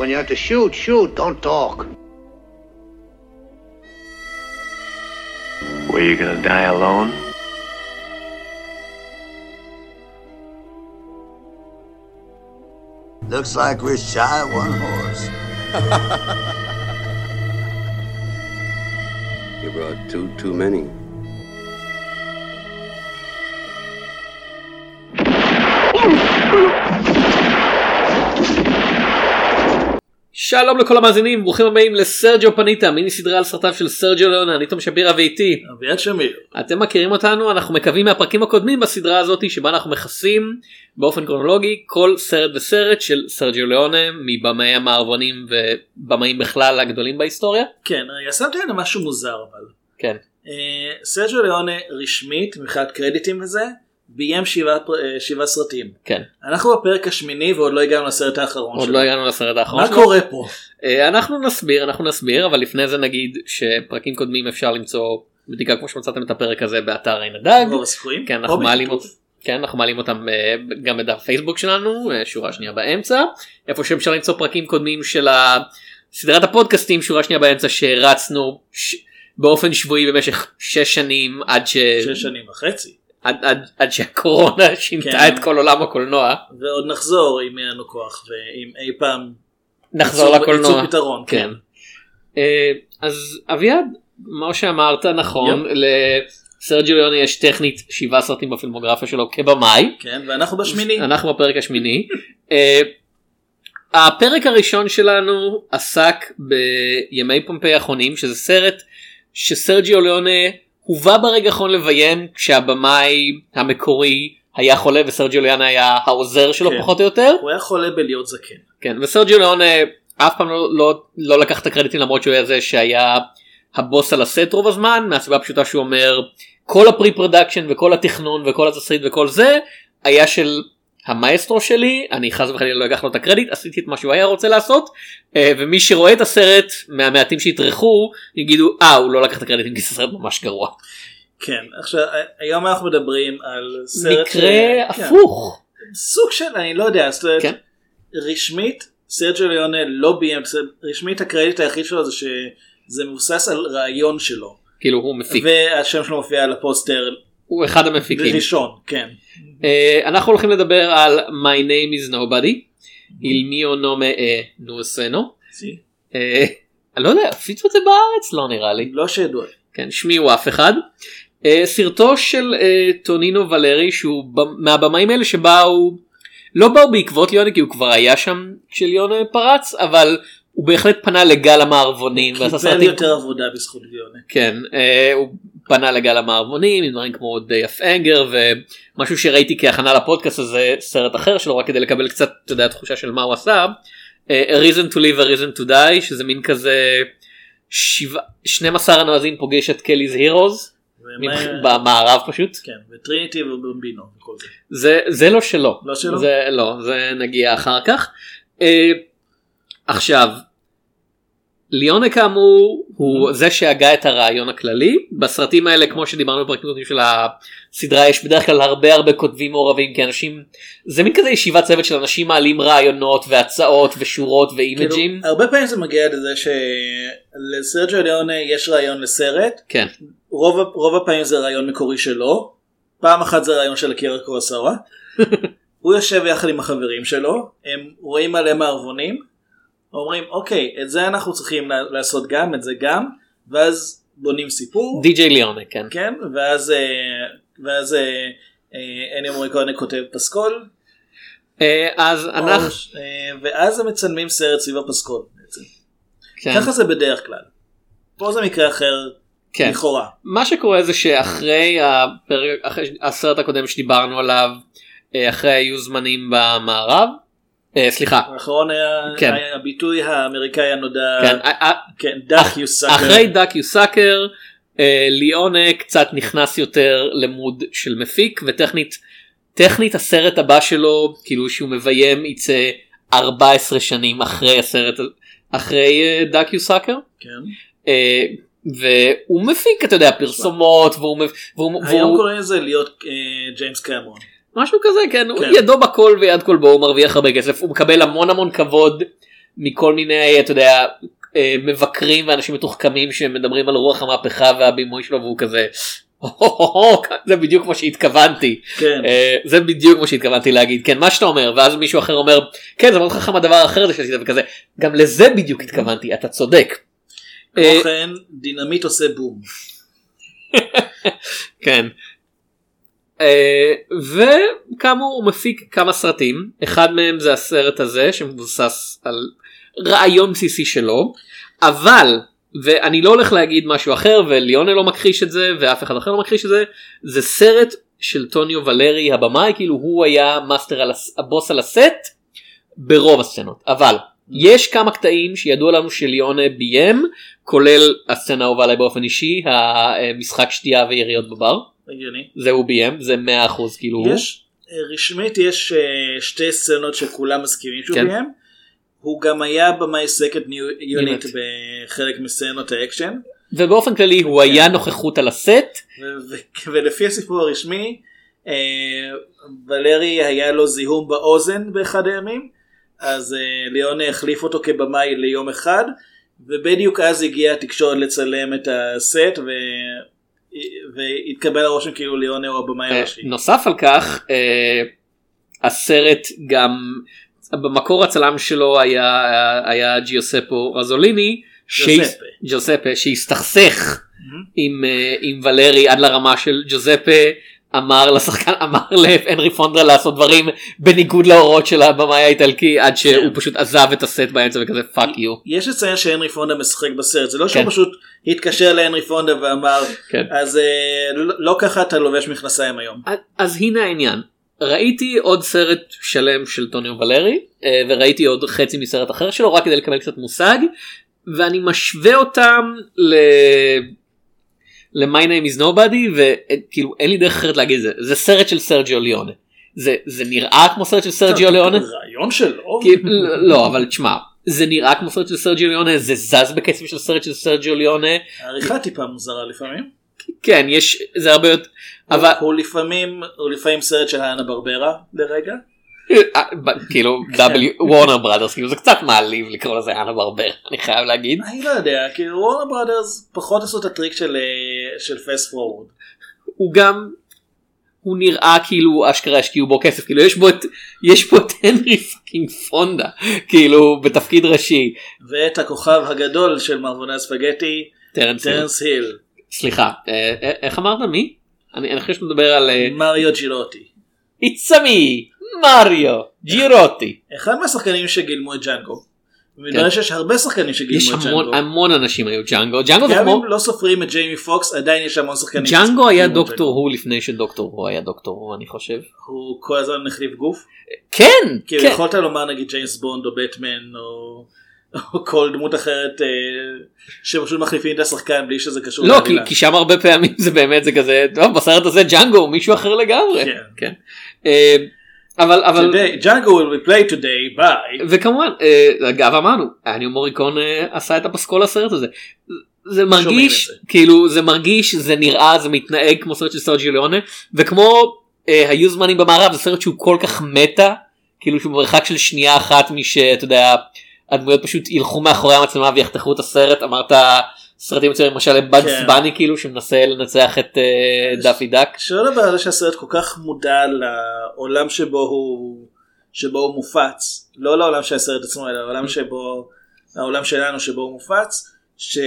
When you have to shoot, shoot, don't talk. Were you gonna die alone? Looks like we're shy of one horse. You brought two too many. שלום לכל המאזינים, ברוכים הבאים לסרג'יו פניטה, מיני סדרה על סרטיו של סרג'יו ליונה. אני תום שפירא ואיתי אביעד שמיר. אתם מכירים אותנו, אנחנו מקווים מהפרקים הקודמים בסדרה הזאת שבה אנחנו מכסים באופן קרונולוגי כל סרט וסרט של סרג'יו ליונה, מבמאי המערבונים ובמאים בכלל הגדולים בהיסטוריה. כן, ישמתי לנו משהו מוזר אבל. כן. סרג'יו ליונה רשמית מבחינת קרדיטים וזה, ביים 7 סרטים. כן. אנחנו בפרק השמיני ועוד לא הגענו לסרט האחרון. עוד לא הגענו לסרט האחרון. מה קורה פה? אנחנו נסביר, אבל לפני זה נגיד שפרקים קודמים אפשר למצוא בדיקה כמו שמצאתם את הפרק הזה באתר עין הדג. או בסיכויים. כן, אנחנו מעלים אותם גם בדף פייסבוק שלנו, שורה שנייה באמצע. איפה שאפשר למצוא פרקים קודמים של סדרת הפודקאסטים, שורה שנייה באמצע שרצנו באופן שבועי במשך 6 שנים עד ש... 6.5 שנים. עד שהקורונה שינתה את כל עולם הקולנוע, ועוד נחזור אם יהיה לנו כוח ואם אי פעם נחזור לקולנוע. כן. אז אביעד, מה שאמרת נכון, לסרג'יו ליונה יש טכנית 7 סרטים בפילמוגרפיה שלו כבמאי. כן, ואנחנו בשמיני. אנחנו בפרק השמיני. הפרק הראשון שלנו עסק בימי פומפיי האחרונים, שזה סרט שסרג'יו ליונה הובא ברגע חון לביים כשהבמאי המקורי היה חולה וסרג'יו ליונה היה העוזר שלו. כן. פחות או יותר הוא היה חולה בלהיות זקן. כן, וסרג'יו ליונה אף פעם לא לקח את הקרדיטים, למרות שהוא היה זה שהיה הבוס על הסט רוב הזמן, מהסיבה הפשוטה שהוא אומר כל הפרי פרדקשן וכל התכנון וכל התסריט וכל זה היה של המאסטרו שלי, אני חס וחלילה לא אקח לו את הקרדיט, עשיתי את מה שהוא היה רוצה לעשות, ומי שרואה את הסרט מהמעטים שהתרחו יגידו הוא לא לקח את הקרדיט, כי זה סרט ממש גרוע. כן, עכשיו היום אנחנו מדברים על סרט מקרה הפוך, סוג של אני לא יודע, רשמית סרג'יו ליונה לא ביים, רשמית הקרדיט היחיד שלו זה שזה מבוסס על רעיון שלו, כאילו הוא מפיק והשם שלו מופיע על הפוסטר, הוא אחד המפיקים ראשון. כן. אנחנו הולכים לדבר על My Name is Nobody, Il mio nome è Nuseno. אני לא יודע, פיצו את זה בארץ? לא נראה לי. לא שידוע. כן, שמי הוא אף אחד. סרטו של טונינו ולרי, שהוא מהבמאים האלה שבאו, לא באו בעקבות ליונה, כי הוא כבר היה שם כשליונה פרץ, אבל הוא בהחלט פנה לגל המערבונים. הוא קיבל יותר עבודה בזכות ליונה. כן, הוא פנה לגל המערבונים, עם דברים כמו Day of Anger, ומשהו שראיתי כהכנה לפודקאסט הזה, סרט אחר שלו, רק כדי לקבל קצת, אתה יודע, תחושה של מה הוא עשה, A Reason to Live, A Reason to Die, שזה מין כזה, 12 הנועזים פוגש את קלי'ס הירוז, במערב פשוט. כן, וטריניטי ובמבינו, וכל זה. זה לא שלו. לא שלו? זה לא, זה נגיע אחר כך. עכשיו, ליונה כאמור הוא זה שהגה את הרעיון הכללי בסרטים האלה. כמו שדיברנו בפרקים קודמים של הסדרה, יש בדרך כלל הרבה כותבים מעורבים, כי אנשים, זה מין כזה ישיבת צוות של אנשים מעלים רעיונות והצעות ושורות ואימג'ים. כאילו, הרבה פעמים זה מגיע לזה שלסרג'יו ליונה יש רעיון לסרט. כן. רוב הפעמים זה רעיון מקורי שלו, פעם אחת זה רעיון של אקירה קורוסאווה. הוא יושב יחד עם החברים שלו, הם רואים עליהם מערבונים, אומרים אוקיי, את זה אנחנו צריכים לעשות גם, את זה גם, ואז בונים סיפור. די.ג'יי ליונה, כן. כן, ואז אני אומר קודם כותב פסקול. אז אנחנו... ואז הם מצלמים סרט סביב הפסקול בעצם. ככה זה בדרך כלל. פה זה מקרה אחר לכאורה. מה שקורה זה שאחרי הסרט הקודם שדיברנו עליו, אחרי היו זמנים במערב, סליחה. האחרון היה הביטוי האמריקאי הנודע. כן, דאק יו סאקר. אחרי דאק יו סאקר, ליונה קצת נכנס יותר למוד של מפיק, וטכנית הסרט הבא שלו, כאילו שהוא מביים, יצא 14 שנים אחרי הסרט, אחרי דאק יו סאקר. כן. והוא מפיק, אתה יודע, פרסומות, היום קוראים לזה להיות ג'יימס קמרון. משהו כזה, כן, הוא ידו בכל ויד כל בו, הוא מרוויח הרבה כסף, הוא מקבל המון כבוד מכל מיני, אתה יודע, מבקרים ואנשים מתוחכמים שמדברים על רוח המהפכה והבימוי שלו, והוא כזה, זה בדיוק כמו שהתכוונתי. זה בדיוק כמו שהתכוונתי להגיד, כן, מה שאתה אומר, ואז מישהו אחר אומר, כן, זה מאוד חכם הדבר האחר הזה שעשית וכזה, גם לזה בדיוק התכוונתי, אתה צודק. כמו כן, דינמיט עושה בום. כן. וכאמור הוא מפיק כמה סרטים, אחד מהם זה הסרט הזה שמבוסס על רעיון בסיסי שלו, אבל ואני לא הולך להגיד משהו אחר וליונה לא מכחיש את זה ואף אחד אחר לא מכחיש את זה, זה סרט של טוניו ולרי הבמאי, כאילו הוא היה מאסטר על הבוס על הסט ברוב הסצנות, אבל יש כמה קטעים שידוע לנו שליונה ביים, כולל הסצנה האהובה עליי באופן אישי, המשחק שתייה ויריות בבר, זהו ביים, זה 100% כאילו. רשמית יש שתי סצנות שכולם מסכימים שהוא ביים, הוא גם היה במאי סקנד יוניט בחלק מסצנות האקשן, ובאופן כללי הוא היה נוכחות על הסט, ולפי הסיפור הרשמי ולרי היה לו זיהום באוזן באחד הימים, אז ליונה החליף אותו כבמאי ליום אחד, ובדיוק אז הגיעה התקשורת לצלם את הסט ו והתקבל הרושם כאילו ליונה או הבמה הראשי. נוסף על כך הסרט גם במקור הצלם שלו היה ג'יוספו רזוליני, ג'יוספה, שהסתכסך עם ולרי עד לרמה של ג'יוספה אמר לשחקן, אמר לאנרי פונדרה לעשות דברים בניגוד להוראות של הבמאי האיטלקי, עד שהוא פשוט עזב את הסט באמצע וכזה פאק יו. יש לציין שהנרי פונדה משחק בסרט, זה לא שהוא פשוט התקשר לאנרי פונדה ואמר, אז לא ככה אתה לובש מכנסיים היום. אז הנה העניין, ראיתי עוד סרט שלם של טוניו ולרי, וראיתי עוד חצי מסרט אחר שלו, רק כדי לקבל קצת מושג, ואני משווה אותם ל-My Name is Nobody, וכאילו אין לי דרך אחרת להגיד את זה, זה סרט של סרג'יו ליאונה, זה נראה כמו סרט של סרג'יו ליאונה? זה רעיון שלו? לא, אבל תשמע, זה נראה כמו סרט של סרג'יו ליאונה, זה זז בקצב של סרט של סרג'יו ליאונה. העריכה טיפה מוזרה לפעמים. כן, יש, זה הרבה יותר, אבל הוא לפעמים סרט של האנה ברברה לרגע. כאילו וורנר בראדרס, כאילו זה קצת מעליב לקרוא לזה האנה ברברה, אני חייב להגיד. אני לא יודע, כאילו וורנר בראדרס פחות עשו את הטריק של פסט פורוורד. הוא גם, הוא נראה כאילו אשכרה השקיעו בו כסף, כאילו יש פה את הנרי פאקינג פונדה, כאילו בתפקיד ראשי. ואת הכוכב הגדול של מערבוני הספגטי, טרנס היל. סליחה, איך אמרת מי? אני חושב שמדבר על מריו ג'ירוטי. It's a me, מריו ג'ירוטי. אחד מהשחקנים שגילמו את ג'אנגו. ומדבר שיש הרבה שחקנים שגילמו את ג'אנגו. יש המון אנשים היו ג'אנגו. גם אם לא סופרים את ג'יימי פוקס, עדיין יש המון שחקנים. ג'אנגו היה דוקטור הוא לפני שדוקטור הוא היה דוקטור הוא, אני חושב. הוא כל הזמן נחליף גוף? כן. כי יכולת לומר נגיד ג'יימס בונד או בטמן או או כל דמות אחרת שפשוט מחליפים את השחקן בלי שזה קשור. לא, כי שם הרבה פעמים זה באמת זה כזה, טוב, בסרט הזה ג'אנגו הוא מישהו אחר לגמרי. כן. אבל ג'אנגו will be played today, ביי. וכמובן, אגב אמרנו, אניו מוריקון עשה את הפסקול לסרט הזה. זה מרגיש, כאילו זה מרגיש, זה נראה, זה מתנהג כמו סרט של סרג'יו ליאונה, וכמו היו זמנים במערב, זה סרט שהוא כל כך מטה, כאילו שהוא מרחק של שנייה אחת משאתה יודע הדמויות פשוט ילכו מאחורי המצלמה ויחתכו את הסרט, אמרת סרטים יוצרים למשל עם בנס בני כאילו שמנסה לנצח את דאפי דאק. שאלה בעיה שהסרט כל כך מודע לעולם שבו הוא מופץ, לא לעולם שהסרט עצמו אלא העולם שלנו שבו הוא מופץ, שלא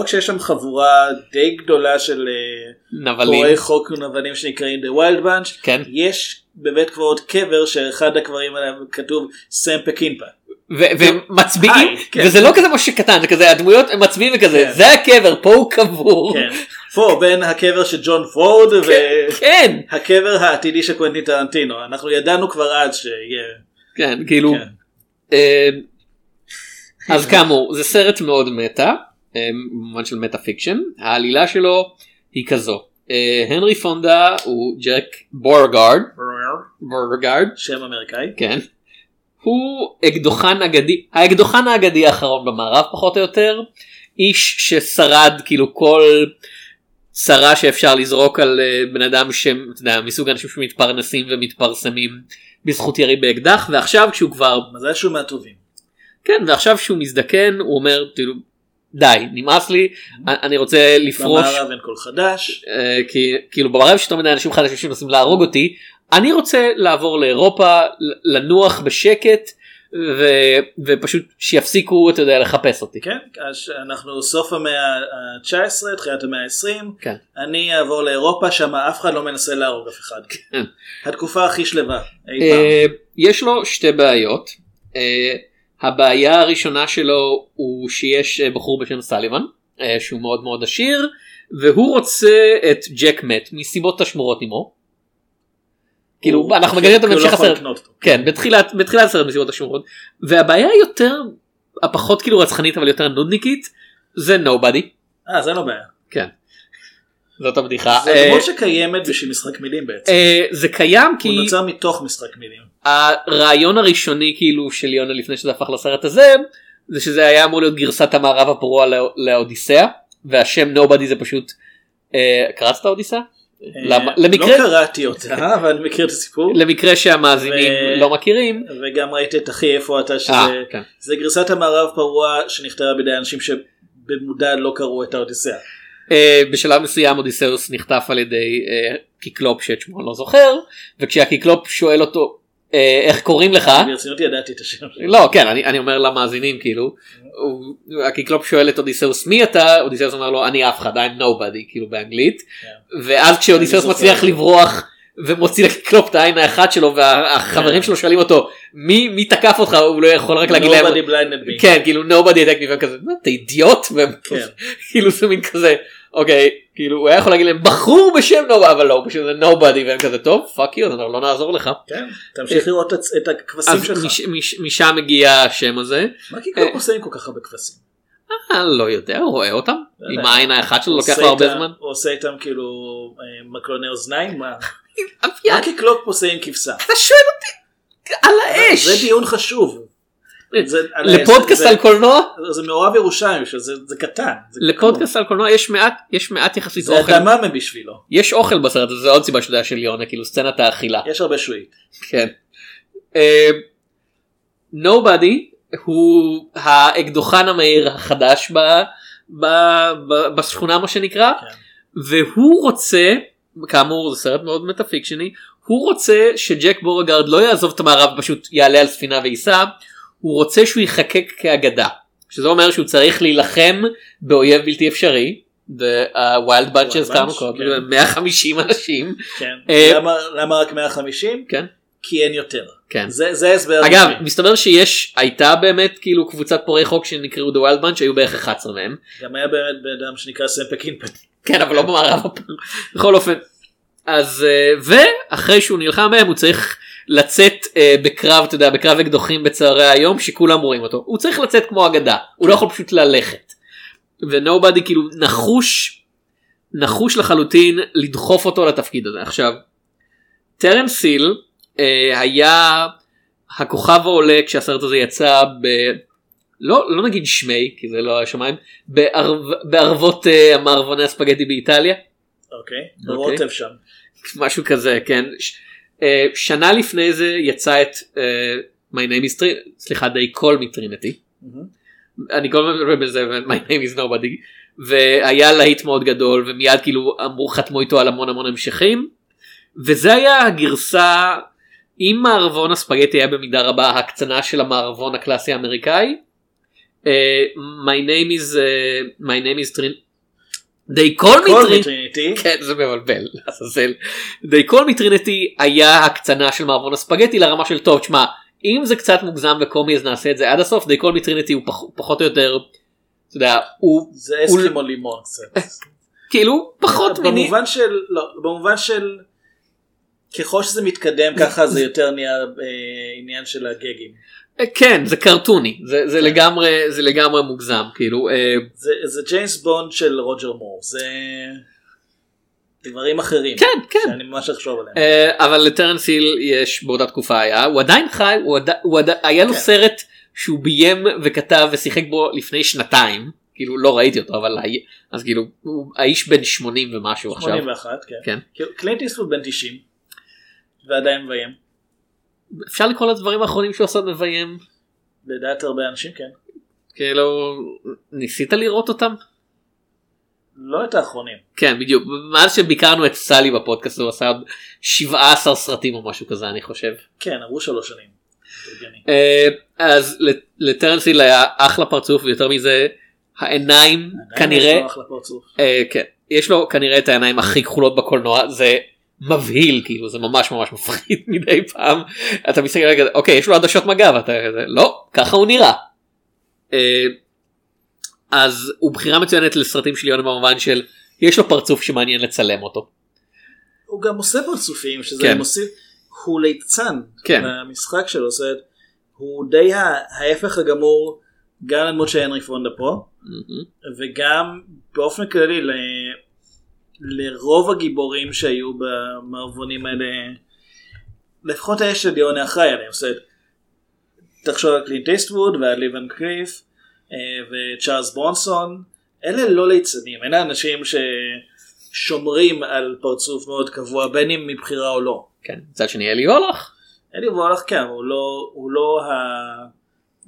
רק שיש שם חבורה די גדולה של פורעי חוק נבלים שנקראים The Wild Bunch, יש בבית קברות קבר שאחד הקברים עליהם כתוב סם פקינפה ומצביעים, וזה לא כזה משהו קטן, זה כזה, הדמויות הם מצביעים וכזה, זה הקבר, פה הוא קבור. פה, בין הקבר של ג'ון פורד, והקבר העתידי של קוונטין טרנטינו, אנחנו ידענו כבר עד שיהיה. כן, כאילו, אז כאמור, זה סרט מאוד מטה, במובן של מטה פיקשן, העלילה שלו היא כזו. הנרי פונדה הוא ג'ק בורגארד, שם אמריקאי. כן. הוא האקדוחן האגדי האחרון במערב פחות או יותר, איש ששרד כאילו כל צרה שאפשר לזרוק על בן אדם מסוג אנשים שמתפרנסים ומתפרסמים בזכות ירי באקדח, ועכשיו כשהוא כבר מזל שהוא מהטובים כן, ועכשיו שהוא מזדקן, הוא אומר, די, נמאס לי, אני רוצה לפרוש. במערב אין כל חדש. כאילו, במערב שאתה מדי אנשים חדשים שמנסים להרוג אותי, אני רוצה לעבור לאירופה, לנוח בשקט, ופשוט שיפסיקו, אתה יודע, לחפש אותי. כן, אנחנו סוף המאה ה-19, תחילת המאה ה-20, אני אעבור לאירופה, שם אף אחד לא מנסה להרוג אף אחד. התקופה הכי שלווה. יש לו שתי בעיות. הבעיה הראשונה שלו הוא שיש בחור בשם סליבן, שהוא מאוד מאוד עשיר, והוא רוצה את ג'ק מט, מסיבות השמורות עמו. כאילו, אנחנו מגלים את המשך הסרט. כן, בתחילת הסרט מסיבות השמורות. והבעיה יותר, הפחות כאילו רצחנית, אבל יותר נודניקית, זה נובדי. זה לא בעיה. כן. זאת הבדיחה. זה דמות שקיימת בשביל משחק מילים בעצם. זה קיים כי... הוא נוצר מתוך משחק מילים. הרעיון הראשוני כאילו של יונה לפני שזה הפך לסרט הזה, זה שזה היה אמור להיות גרסת המערב הפרוע לאודיסאה, והשם נובדי זה פשוט... קראת את האודיסאה? לא קראתי אותה, אבל אני מכיר את הסיפור. למקרה שהמאזינים לא מכירים. וגם ראיתי את אחי איפה אתה שזה... זה גרסת המערב פרוע שנכתבה בידי אנשים שבמודע לא קראו את האודיסאה. בשלב מסוים אודיסאוס נחטף על ידי קיקלופ שאת שמו לא זוכר, וכשהקיקלופ שואל אותו איך קוראים לך, ברצינות ידעתי את השם, לא כן אני אומר למאזינים כאילו, הקיקלופ שואל את אודיסאוס מי אתה, אודיסאוס אומר לו אני אף אחד, I'm nobody כאילו באנגלית, ואז כשאודיסאוס מצליח לברוח ומוציא לקיקלופ את העין האחת שלו והחברים שלו שואלים אותו מי תקף אותך, הוא לא יכול רק להגיד להם כן כאילו nobody attacked me וכזה אתה אידיוט, כאילו זה מין כזה אוקיי, כאילו הוא היה יכול להגיד להם בחור בשם נובדי, אבל לא, פשוט זה נובדי, והם כזה טוב, פאק יו, אנחנו לא נעזור לך. כן, תמשיך לראות את הכבשים שלך. משם מגיע השם הזה. מה קיקלופ עושה עם כל כך הרבה כבשים? לא יודע, הוא רואה אותם, עם העין האחת שלו לוקח לו הרבה זמן. הוא עושה איתם כאילו מקלוני אוזניים, מה קיקלופ עושה עם כבשה? אתה שואל אותי, על האש. זה דיון חשוב. לפודקאסט על קולנוע זה מעורב ירושלים, זה קטן. לפודקאסט על קולנוע יש מעט יחסית אוכל, זה אדמה מבשבילו, יש אוכל בסרט, זה עוד סיבה של יונה, כאילו סצנת האכילה, יש הרבה שווית. כן, נובדי הוא האקדוחן המהיר החדש בשכונה מה שנקרא, והוא רוצה, כאמור זה סרט מאוד מטאפיקשני, הוא רוצה שג'ק בורגארד לא יעזוב את המערב, פשוט יעלה על ספינה וייסע, הוא רוצה שהוא יחקק כאגדה, שזה אומר שהוא צריך להילחם באויב בלתי אפשרי, ב-Wild Bunch הזכרנו קודם, 150 אנשים. למה רק 150? כי אין יותר. זה הסבר. אגב, מסתבר שהייתה באמת כאילו קבוצת פורעי חוק שנקראו The Wild Bunch, שהיו בערך 11 מהם. גם היה באמת בן אדם שנקרא סמפקינפט. כן, אבל לא במערב. בכל אופן. אז, ואחרי שהוא נלחם מהם, הוא צריך... לצאת בקרב, אתה יודע, בקרב אקדוחים בצהרי היום, שכולם רואים אותו. הוא צריך לצאת כמו אגדה, הוא לא יכול פשוט ללכת. ונובדי כאילו נחוש לחלוטין לדחוף אותו לתפקיד הזה. עכשיו, טרנס היל היה הכוכב העולה כשהסרט הזה יצא ב... לא נגיד שמי, כי זה לא השמיים, בערבות המערבוני הספגטי באיטליה. אוקיי, ברוטב שם. משהו כזה, כן. שנה לפני זה יצא את My Name is Trinity, סליחה, They Call Me Trinity. אני כל הזמן מדבר בזה, My Name is Nobody, והיה להיט מאוד גדול, ומיד כאילו חתמו איתו על המון המשכים, וזה היה הגרסה, אם מערבון הספגטי היה במידה רבה הקצנה של המערבון הקלאסי האמריקאי, My Name is Trinity, They Call Me Trinity, כן זה מבלבל, They Call Me Trinity היה הקצנה של מערבון הספגטי לרמה של טוב, תשמע, אם זה קצת מוגזם וקומי אז נעשה את זה עד הסוף, They Call Me Trinity הוא פחות או יותר, אתה יודע, זה אסקימו לימון קצת. כאילו פחות מיני. במובן של, ככל שזה מתקדם ככה זה יותר נהיה עניין של הגגים. כן, זה קרטוני, זה לגמרי מוגזם, כאילו. זה ג'יימס בונד של רוג'ר מור, זה דברים אחרים. כן, כן. שאני ממש אחשוב עליהם. אבל לטרנס היל יש באותה תקופה היה, הוא עדיין חי, היה לו סרט שהוא ביים וכתב ושיחק בו לפני שנתיים, כאילו לא ראיתי אותו, אבל אז כאילו, הוא האיש בן 80 ומשהו עכשיו. 81, כן. קלינט איסטווד בן 90, ועדיין מביים. אפשר לקרוא לדברים האחרונים שהוא עושה מביים לדעת הרבה אנשים, כן. כאילו, ניסית לראות אותם? לא את האחרונים. כן, בדיוק. מאז שביקרנו את סלי בפודקאסט, הוא עשה 17 סרטים או משהו כזה, אני חושב. כן, עברו 3 שנים. אז לטרנס היל היה אחלה פרצוף, ויותר מזה, העיניים כנראה... כן, יש לו כנראה את העיניים הכי כחולות בקולנוע, זה... מבהיל, כאילו, זה ממש ממש מפחיד מדי פעם, אתה מסתכל רגע, אוקיי, יש לו עדשות מגע, ואתה, לא, ככה הוא נראה. אז הוא בחירה מצוינת לסרטים של יונה במובן של, יש לו פרצוף שמעניין לצלם אותו. הוא גם עושה פרצופים, שזה כן. מוסיף, הוא ליצן, כן. המשחק שלו, זה, הוא די ההפך הגמור, גם למרות שהנרי פונדה פה, mm-hmm. וגם באופן כללי, לרוב הגיבורים שהיו במערבונים האלה, לפחות האש של יונה אחראי עליהם, תחשוב על קלינט איסטווד ועל ליבן קריף וצ'ארלס ברונסון, אלה לא ליצנים, אלה אנשים ששומרים על פרצוף מאוד קבוע, בין אם מבחירה או לא. כן, מצד שני אלי וולך. אלי וולך, כן, הוא לא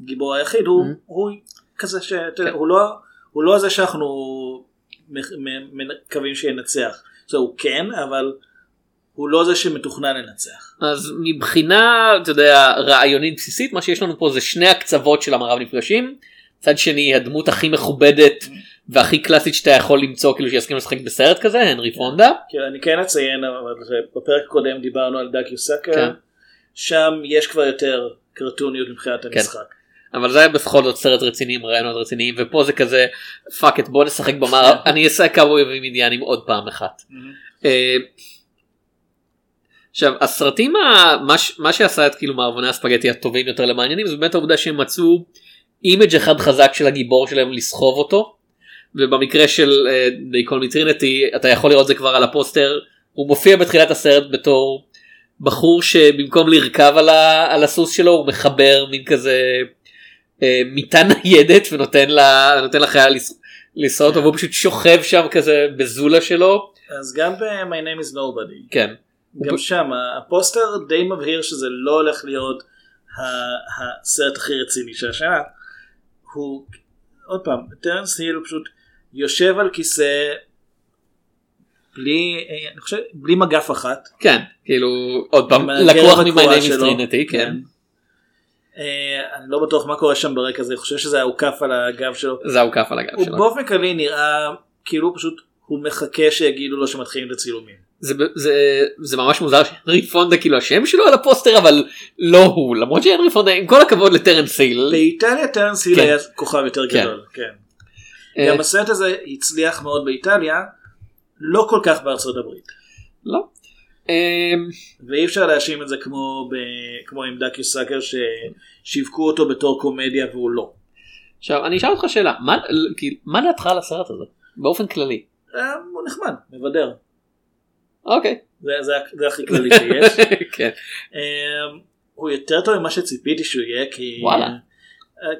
הגיבור היחיד, הוא כזה ש... הוא לא זה שאנחנו... מקווים שינצח. הוא כן, אבל הוא לא זה שמתוכנן לנצח. אז מבחינה, אתה יודע, רעיונית בסיסית, מה שיש לנו פה זה שני הקצוות של המערב נפגשים, צד שני הדמות הכי מכובדת והכי קלאסית שאתה יכול למצוא, כאילו שיסכים לשחק בסרט כזה, הנרי פונדה. אני כן אציין, אבל בפרק הקודם דיברנו על דאק יוסקה, שם יש כבר יותר קרטוניות מבחינת המשחק. אבל זה היה בכל זאת סרט רציניים, רעיונות רציניים, ופה זה כזה, פאק את, בוא נשחק במערב, אני אעשה קאובוי ואינדיאנים עוד פעם אחת. עכשיו, הסרטים, מה שעשה את כאילו מערבוני הספגטי הטובים יותר למעניינים, זה באמת העובדה שהם מצאו אימג' אחד חזק של הגיבור שלהם לסחוב אותו, ובמקרה של דייקול מיטרינטי, אתה יכול לראות זה כבר על הפוסטר, הוא מופיע בתחילת הסרט בתור בחור שבמקום לרכב על הסוס שלו, הוא מחבר מין כזה... מיטה ניידת ונותן לחייל לנסוע אותו, והוא פשוט שוכב שם כזה בזולה שלו. אז גם ב-My Name is Nobody, כן. גם שם, הפוסטר די מבהיר שזה לא הולך להיות הסרט הכי רציני של השנה. הוא, עוד פעם, טרנס היל הוא פשוט יושב על כיסא בלי, אני חושב, בלי מגף אחת. כן, כאילו, עוד פעם, לקוח מ-My Name is Trinity, כן. אני לא בטוח מה קורה שם ברקע הזה, אני חושב שזה הוקף על הגב שלו. זה הוקף על הגב שלו. ובאופן כללי נראה כאילו פשוט הוא מחכה שיגידו לו שמתחילים לצילומים. זה ממש מוזר שהנרי פונדה כאילו השם שלו על הפוסטר, אבל לא הוא, למרות שהנרי פונדה, עם כל הכבוד לטרנס היל. באיטליה טרנס היל היה כוכב יותר גדול, כן. גם הסרט הזה הצליח מאוד באיטליה, לא כל כך בארצות הברית. לא. ואי אפשר להאשים את זה כמו עם דאק יוסקר ששיווקו אותו בתור קומדיה והוא לא. עכשיו אני אשאל אותך שאלה, מה דעתך על הסרט הזה באופן כללי? הוא נחמד, מבדר. אוקיי, זה הכי כללי שיש. הוא יותר טוב ממה שציפיתי שהוא יהיה, כי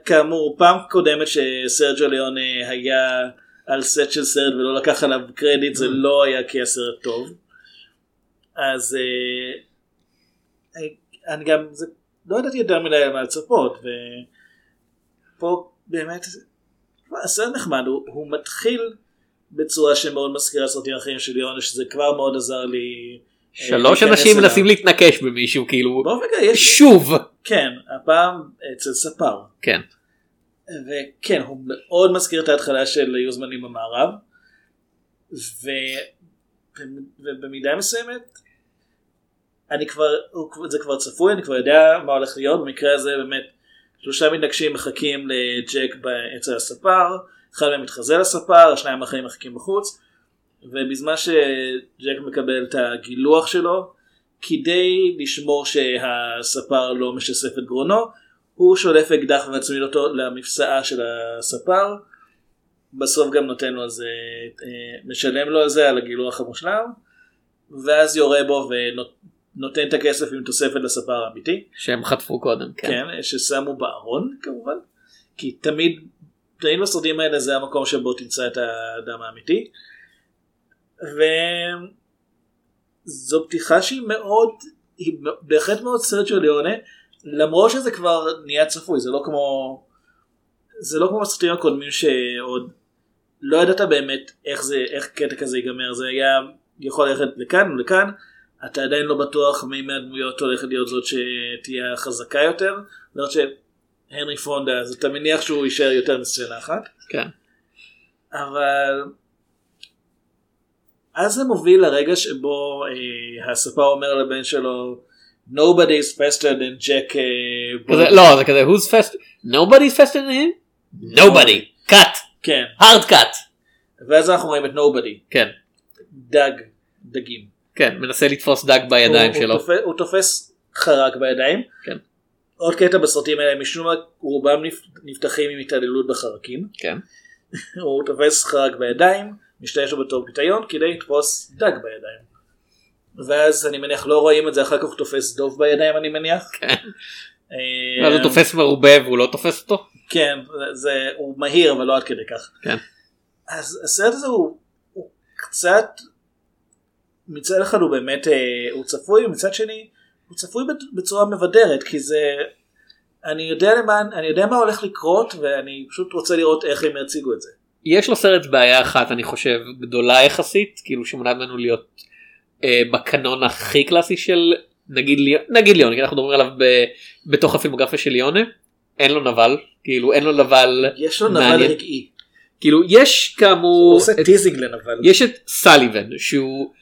כאמור פעם קודמת שסרג'יו ליאונה היה על סט של סרט ולא לקח עליו קרדיט, זה לא היה כי הסרט טוב. אז אני גם לא ידעתי יותר מדי על מה לצפות, ופה באמת הסרט נחמד, הוא מתחיל בצורה שמאוד מזכירה סרטים אחרים של יונה, שזה כבר מאוד עזר לי. 3 אנשים מנסים להתנקש במישהו, כאילו שוב, כן, הפעם אצל ספר, כן, וכן, הוא מאוד מזכיר את ההתחלה של היו זמנים במערב, ו ובמידה מסוימת זה כבר צפוי, אני כבר יודע מה הולך להיות. במקרה הזה באמת 3 מתנגשים מחכים לג'ק אצל הספר, אחד מהם מתחזה לספר, 2 אחרים מחכים בחוץ, ובזמן שג'ק מקבל את הגילוח שלו כדי לשמור שהספר לא משסף את גרונו, הוא שולף אקדח ומצמיד אותו למפסעה של הספר, בסוף גם נותן לו על זה, משלם לו על זה, על הגילוח המושלם, ואז יורה בו ונותן את הכסף עם תוספת לספר האמיתי. שהם חטפו קודם, כן. כן, ששמו בארון כמובן, כי תמיד בסרטים האלה זה המקום שבו תמצא את האדם האמיתי, וזו פתיחה שהיא בהחלט מאוד סרג'יו ליאונה, למרות שזה כבר נהיה צפוי, זה לא כמו הסרטים הקודמים שעוד לא ידעת באמת איך קטע כזה ייגמר, זה היה יכול ללכת לכאן ולכאן, אתה עדיין לא בטוח מי מהדמויות הולכת להיות זאת שתהיה חזקה יותר, זאת שהנרי פונדה, אז אתה מניח שהוא יישאר יותר מסצנה אחת. כן. אבל אז זה מוביל לרגע שבו הספר אומר לבן שלו, nobody's faster than Jack כזה, לא, זה כזה, who's faster? nobody's faster than him? nobody. cut. כן. hard cut. ואז אנחנו רואים את nobody. כן. דגים. כן, מנסה לתפוס דג בידיים שלו. הוא תופס חרק בידיים. כן. עוד קטע בסרטים האלה, משום מה רובם נפתחים עם התעללות בחרקים. כן. הוא תופס חרק בידיים, משתמש בתור פיתיון, כדי לתפוס דג בידיים. ואז אני מניח, לא רואים את זה, אחר כך הוא תופס דוב בידיים, אני מניח. כן. ואז הוא תופס מרובה, והוא לא תופס אותו. כן, הוא מהיר, אבל לא עד כדי כך. כן. אז הסרט הזה הוא קצת, מצד אחד הוא באמת, הוא צפוי, ומצד שני, הוא צפוי בצורה מבדרת, כי זה, אני יודע מה הולך לקרות, ואני פשוט רוצה לראות איך הם יציגו את זה. יש לו סרט בעיה אחת, אני חושב, גדולה יחסית, כאילו שמונעת לנו להיות בקנון הכי קלאסי של, נגיד ליונה, כי אנחנו מדברים עליו בתוך הפילמוגרפיה של ליונה, אין לו נבל, כאילו אין לו נבל, יש לו נבל רגעי. כאילו יש כאמור, הוא עושה טיזינג לנבל. יש את סליבן, שהוא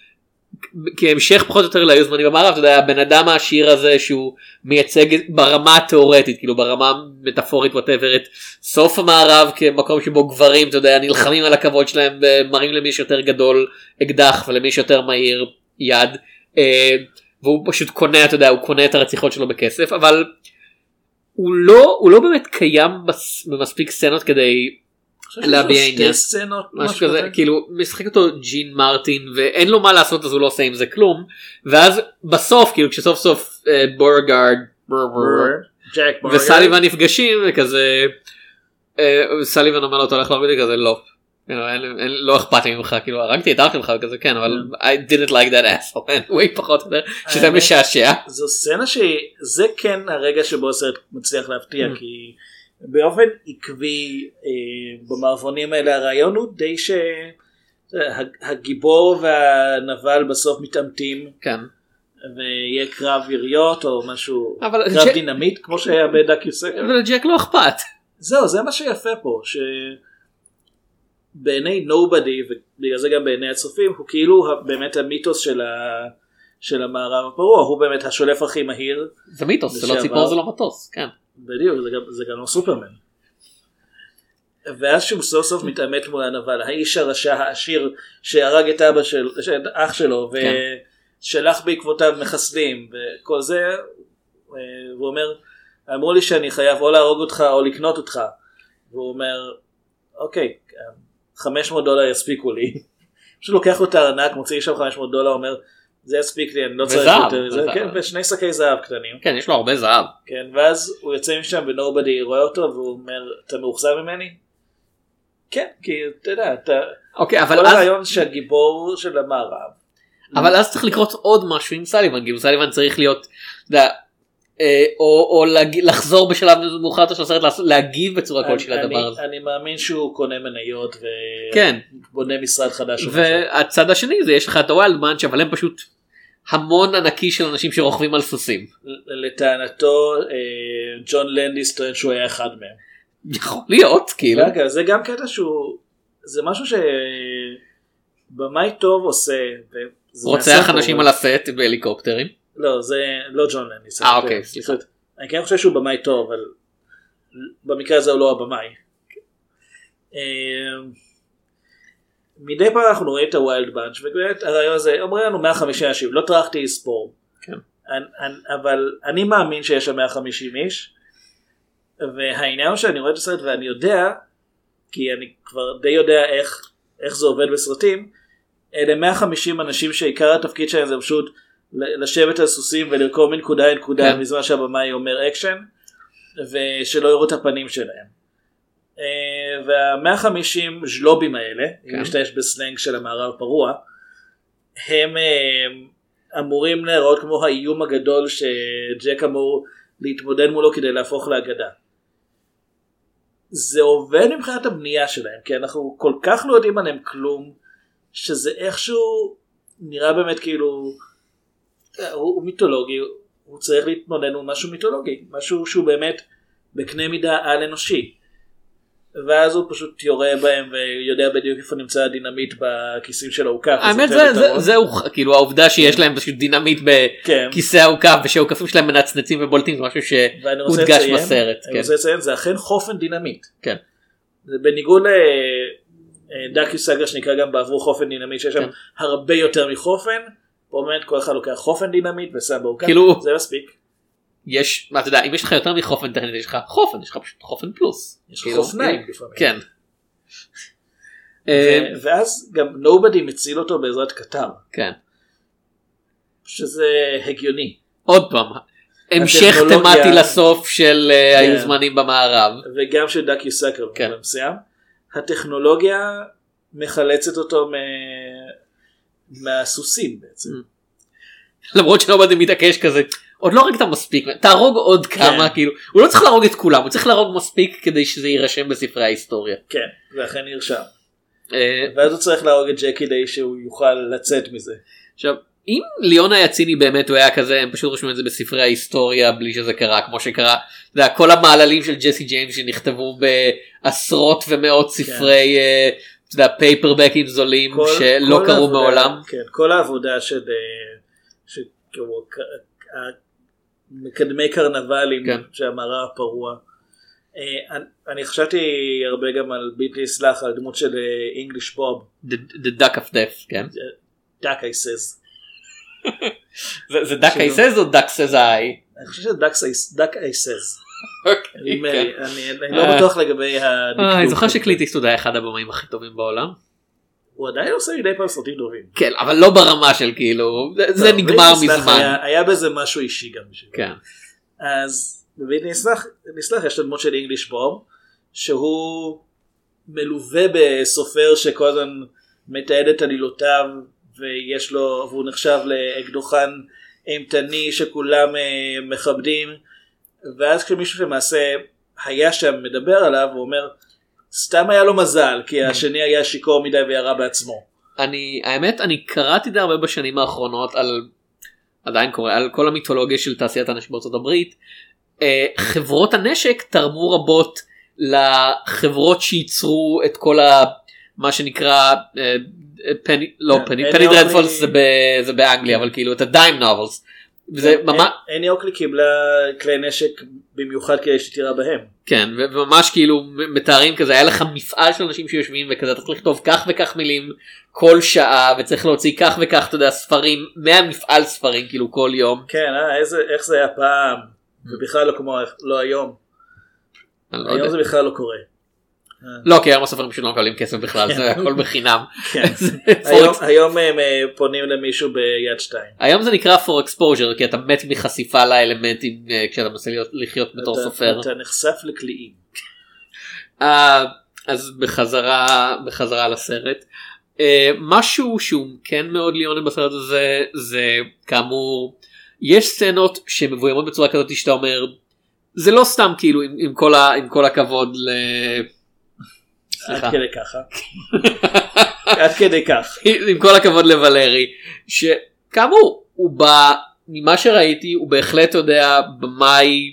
כהמשך פחות או יותר להיו זמני במערב, אתה יודע, הבן אדם העשיר הזה שהוא מייצג ברמה התיאורטית, כאילו ברמה מטאפורית whatever, את סוף המערב כמקום שבו גברים, אתה יודע, נלחמים על הכבוד שלהם ומראים למי שיותר גדול אקדח ולמי שיותר מהיר יד, והוא פשוט קונה, אתה יודע, הוא קונה את הרציחות שלו בכסף, אבל הוא לא באמת קיים במספיק סצנות כדי להביע עניין. משהו כזה, כאילו, משחק אותו ג'ין מרטין, ואין לו מה לעשות, אז הוא לא עושה עם זה כלום, ואז בסוף, כאילו, כשסוף סוף בורגארד, וסליבן נפגשים, וכזה, סליבן אומר לו, אתה הולך להוריד לי כזה, לא. לא אכפתי ממך, כאילו, הרגתי את ארכי ממך וכזה, כן, אבל I didn't like that asshole, way פחות, שזה משעשע. זו סצנה שזה כן הרגע שבו הסרט מצליח להפתיע, כי באופן עקבי במערבונים האלה הרעיון הוא די שהגיבור והנבל בסוף מתעמתים, כן. ויהיה קרב יריות או משהו, קרב דינמיט, כמו שהיה בדק יוסק. אבל ג'ק לא אכפת. זהו, זה מה שיפה פה, ש בעיני נובדי, ובגלל זה גם בעיני הצופים, הוא כאילו באמת המיתוס של המערב הפרוע, הוא באמת השולף הכי מהיר. זה מיתוס, זה לא ציפור, זה לא מטוס, כן. בדיוק, זה גם לא סופרמן. ואז שהוא סוף סוף מתעמת מול הנבל, האיש הרשע העשיר שהרג את אח שלו, ושלח בעקבותיו מחסדים, וכל זה, הוא אומר, אמרו לי שאני חייב או להרוג אותך או לקנות אותך, והוא אומר, אוקיי, $500 יספיקו לי. פשוט לוקח לו את הארנק, מוציא שם $500, אומר, זה יספיק לי, אני לא צריך יותר. זה, כן, ושני שקי זהב קטנים. כן, יש לו הרבה זהב. כן, ואז הוא יוצא משם ונובדי רואה אותו, והוא אומר, אתה מאוחזב ממני? כן, כי אתה יודע, אוקיי, אבל כל הרעיון שהגיבור של המערב. אבל אז צריך לקרות עוד משהו עם סליבן, כי סליבן צריך להיות, או לחזור בשלב מאוחר יותר של הסרט, להגיב בצורה כלשהי לדבר הזה. אני מאמין שהוא קונה מניות ובונה משרד חדש. והצד השני זה יש לך את הוואלדמנץ', אבל הם פשוט המון ענקי של אנשים שרוכבים על סוסים. לטענתו ג'ון לנדיס טוען שהוא היה אחד מהם. יכול להיות, כאילו. רגע, זה גם קטע שהוא, זה משהו שבמאי טוב עושה. רוצח אנשים על הסט בהליקופטרים. לא, זה לא ג'ון לניס. אוקיי, סליחה. אני כן חושב שהוא במאי טוב, אבל במקרה הזה הוא לא הבמאי. מדי פעם אנחנו רואים את הווילד בנץ' ובאמת הרעיון הזה, אומרים לנו 150 אנשים, לא טרחתי לספור. אבל אני מאמין שיש שם 150 איש, והעניין הוא שאני רואה את הסרט ואני יודע, כי אני כבר די יודע איך זה עובד בסרטים, אלה 150 אנשים שעיקר התפקיד שלהם זה פשוט לשבת על סוסים ולרקום מנקודה לנקודה בזמן שהבמאי אומר אקשן ושלא יראו את הפנים שלהם. וה150 ז'לובים האלה, אם משתמש בסלנג של המערב פרוע, הם אמורים להיראות כמו האיום הגדול שג'ק אמור להתמודד מולו כדי להפוך לאגדה. זה עובד מבחינת הבנייה שלהם, כי אנחנו כל כך לא יודעים עליהם כלום, שזה איכשהו נראה באמת כאילו, הוא מיתולוגי, הוא צריך להתמודד עם משהו מיתולוגי, משהו שהוא באמת בקנה מידה על אנושי. ואז הוא פשוט יורה בהם ויודע בדיוק איפה נמצא הדינמיט בכיסים של האוכף. האמת זהו, כאילו העובדה שיש להם פשוט דינמיט בכיסי האוכף, ושהאוכפים שלהם מנצנצים ובולטים, זה משהו שהודגש בסרט. אני רוצה לציין, זה אכן חופן דינמיט. כן. זה בניגוד לדאקי סאגה שנקרא גם בעבור חופן דינמיט, שיש שם הרבה יותר מחופן, באמת כל אחד לוקח חופן דינמיט ושם באוכף, זה מספיק. יש, מה אתה יודע, אם יש לך יותר מחופן טכנית, יש לך חופן, יש לך פשוט חופן פלוס. יש לך חופניים לפעמים. כן. ואז גם נובדי מציל אותו בעזרת קטר. כן. שזה הגיוני. עוד פעם, המשך תמטי לסוף של היו זמנים במערב. וגם של דאקי סאקר. כן. הטכנולוגיה מחלצת אותו מהסוסים בעצם. למרות שנובדי מתעקש כזה, עוד לא רק אתה מספיק, תהרוג עוד כמה, כאילו, הוא לא צריך להרוג את כולם, הוא צריך להרוג מספיק כדי שזה יירשם בספרי ההיסטוריה. כן, ואכן נרשם. ואז הוא צריך להרוג את ג'קי די שהוא יוכל לצאת מזה. עכשיו, אם ליאון היה ציני באמת הוא היה כזה, הם פשוט רושמים את זה בספרי ההיסטוריה בלי שזה קרה, כמו שקרה, זה כל המעללים של ג'סי ג'יימס שנכתבו בעשרות ומאות ספרי, אתה יודע, פייפרבקים זולים שלא קרו מעולם. כן, כל העבודה של מקדמי קרנבלים שהמראה הפרוע. אני חשבתי הרבה גם על ביטלי סלאח, על דמות של English Bob. The duck of death, כן? Duck I says. זה duck I says או duck says I? אני חושב שזה duck I says. אני לא בטוח לגבי הדקלוק. אני זוכר שקליט איסטוד היה אחד הבמאים הכי טובים בעולם. הוא עדיין עושה מדי פעם סרטים טובים. כן, אבל לא ברמה של כאילו, זה נגמר מזמן. היה בזה משהו אישי גם. כן. אז בבית נסלח, יש לדמות של אינגליש בום, שהוא מלווה בסופר שכל הזמן מתעד את עלילותיו, ויש לו, והוא נחשב לאקדוחן אימתני שכולם מכבדים, ואז כשמישהו שמעשה היה שם מדבר עליו, הוא אומר, סתם היה לו מזל, כי השני היה שיקור מדי וירה בעצמו. האמת, אני קראתי די הרבה בשנים האחרונות על, עדיין קורא, על כל המיתולוגיה של תעשיית הנשק בארצות הברית. חברות הנשק תרמו רבות לחברות שייצרו את כל מה שנקרא, פני דרדפולס זה באנגליה, אבל כאילו את הדיים נובלס. אני אוקלי קיבלה כלי נשק במיוחד כדי שתראה בהם. כן, וממש כאילו מתארים כזה, היה לך מפעל של אנשים שיושבים וכזה, אתה צריך לכתוב כך וכך מילים כל שעה, וצריך להוציא כך וכך, אתה יודע, ספרים, 100 מפעל ספרים כאילו כל יום. כן, איך זה היה פעם, ובכלל לא כמו, לא היום. היום זה בכלל לא קורה. לא, כי היום הספרים פשוט לא מקבלים כסף בכלל, זה הכל בחינם. היום הם פונים למישהו ביד שתיים. היום זה נקרא for exposure, כי אתה מת מחשיפה לאלמנטים כשאתה מנסה לחיות בתור סופר. אתה נחשף לקליעים. אז בחזרה לסרט. משהו שהוא כן מאוד ליאון בסרט הזה, זה כאמור, יש סצנות שמבוימות בצורה כזאת שאתה אומר, זה לא סתם כאילו, עם כל הכבוד ל... עד כדי ככה. עד כדי כך. עם כל הכבוד לוולרי, שכאמור, הוא בא, ממה שראיתי, הוא בהחלט יודע, במאי,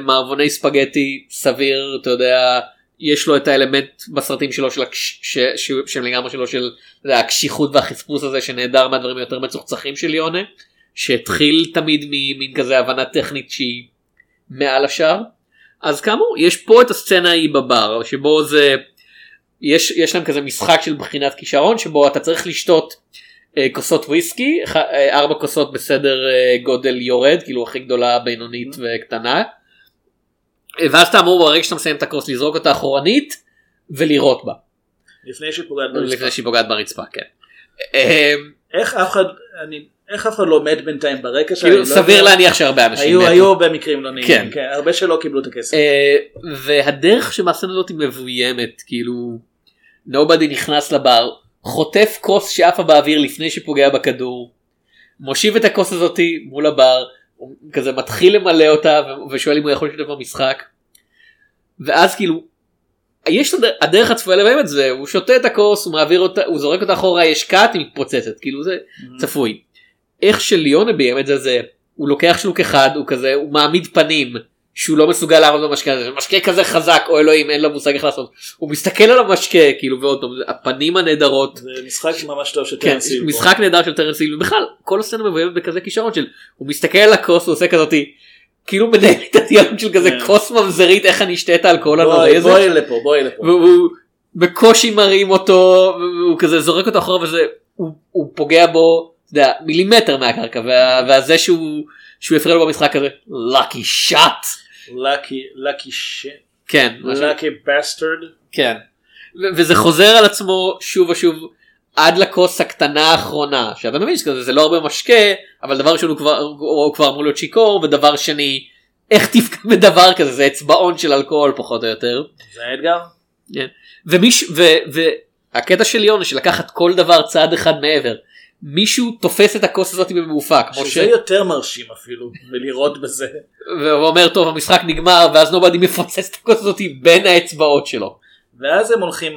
מערבוני ספגטי, סביר, אתה יודע, יש לו את האלמנט בסרטים שלו, של לגמרי שלו, של הקשיחות והחספוס הזה, שנהדר מהדברים היותר מצוחצחים של יונה, שהתחיל תמיד ממין כזה הבנה טכנית שהיא מעל השאר. אז כאמור, יש פה את הסצנה ההיא בבר, שבו זה, יש להם כזה משחק של בחינת כישרון, שבו אתה צריך לשתות כוסות וויסקי, 4 כוסות בסדר גודל יורד, כאילו הכי גדולה, בינונית וקטנה, ואז אתה אמור ברגע שאתה מסיים את הכוס, לזרוק אותה אחורנית, ולראות בה. לפני שפוגעת ברצפה. לפני שפוגעת ברצפה, כן. איך אף אחד לא מת בינתיים ברקע? סביר להניח שהרבה אנשים מתו. היו במקרים לא נעים, הרבה שלא קיבלו את הכסף. והדרך שמעשנה זאת היא מבוימת, כאילו, נובדי נכנס לבר, חוטף כוס שעפה באוויר לפני שפוגע בכדור, מושיב את הכוס הזאת מול הבר, הוא כזה מתחיל למלא אותה ושואל אם הוא יכול לשתף במשחק, ואז כאילו יש הדרך הצפויה לביים את זה, הוא שותה את הכוס, הוא מעביר אותה, הוא זורק אותה אחורה, יש קאט, היא מתפוצצת, כאילו זה צפוי. איך שליונה ביים את זה, זה הוא לוקח שלוק אחד, הוא כזה, הוא מעמיד פנים שהוא לא מסוגל לעמוד במשקה, זה משקה כזה חזק, או אלוהים, אין לו מושג איך לעשות, הוא מסתכל על המשקה, כאילו, ועוד פעם, הפנים הנהדרות. זה משחק ממש טוב של טרנס היל. כן, משחק נהדר של טרנס היל, ובכלל, כל הסצנה מבוימת בכזה כישרון של, הוא מסתכל על הכוס, הוא עושה כזאתי, כאילו מנהל את הדיון של כזה כוס ממזרית, איך אני אשתה את האלכוהול הנוראי הזה. בואי לפה, בואי לפה. והוא בקושי מרים אותו, והוא כזה זורק אותו אחורה, וזה, הוא פוגע בו, יודע, מילימטר מהקרקע, והזה שהוא יפריע לו במשחק הזה, lucky shot. lucky shit. כן, lucky bastard. כן. וזה חוזר על עצמו שוב ושוב עד לכוס הקטנה האחרונה. שאתה מבין שזה לא הרבה משקה, אבל דבר ראשון הוא כבר אמור להיות שיקור, ודבר שני, איך תפקע מדבר כזה, זה אצבעון של אלכוהול פחות או יותר. זה האתגר. כן. והקטע של יונה שלקחת כל דבר צעד אחד מעבר. מישהו תופס את הכוס הזאת במעופה, כמו שזה יותר מרשים אפילו, ולראות בזה. והוא אומר, טוב, המשחק נגמר, ואז נובדי מפוצץ את הכוס הזאת בין האצבעות שלו. ואז הם הולכים,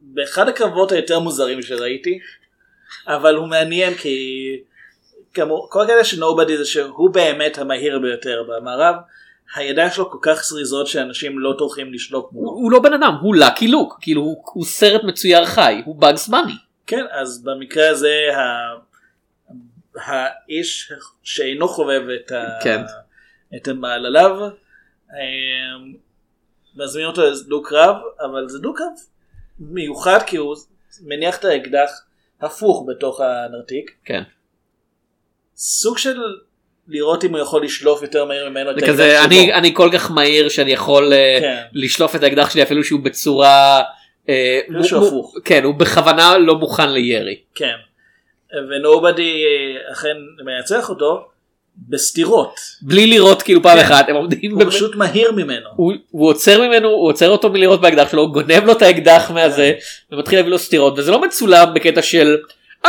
באחד הקרבות היותר מוזרים שראיתי, אבל הוא מעניין, כי כל כדי שנובדי זה שהוא באמת המהיר ביותר במערב, הידיים שלו כל כך סריזות שאנשים לא טורחים לשלוק מולו. הוא לא בן אדם, הוא לקי לוק, כאילו הוא סרט מצויר חי, הוא באגס מאני. כן, אז במקרה הזה האיש שאינו חובב את המעלליו מזמין אותו לדו קרב, אבל זה דו קרב מיוחד כי הוא מניח את האקדח הפוך בתוך הנרתיק, כן, סוג של לראות אם הוא יכול לשלוף יותר מהיר ממנו את האקדח שלו. אני כל כך מהיר שאני יכול לשלוף את האקדח שלי אפילו שהוא בצורה כן, הוא בכוונה לא מוכן לירי. כן, ונובדי אכן מייצח אותו בסתירות בלי לראות, כאילו פעם אחת הוא פשוט מהיר ממנו, הוא עוצר אותו מלראות באקדח שלו, גונב לו את האקדח מהזה ומתחיל להביא לו סתירות, וזה לא מצולם בקטע של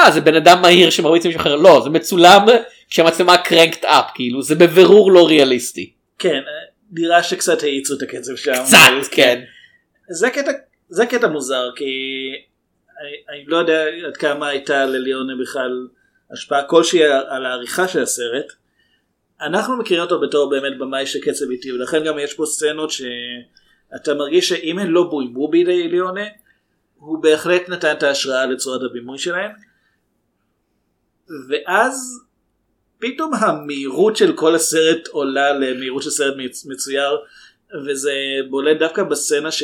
זה בן אדם מהיר שמרביץ מישהו אחר, לא, זה מצולם כשהמצלמה קרנקט אפ, כאילו זה בבירור לא ריאליסטי. כן, נראה שקצת העיצו את הקצב שם קצת, כן, זה קטע מוזר, כי אני לא יודע עד כמה הייתה לליונה בכלל השפעה כלשהי על העריכה של הסרט. אנחנו מכירים אותו בתור באמת במאי שקצב איטי, ולכן גם יש פה סצנות שאתה מרגיש שאם הן לא בוימו בידי ליונה, הוא בהחלט נתן את ההשראה לצורת הבימוי שלהם. ואז פתאום המהירות של כל הסרט עולה למהירות של סרט מצויר, וזה בולט דווקא בסצנה ש...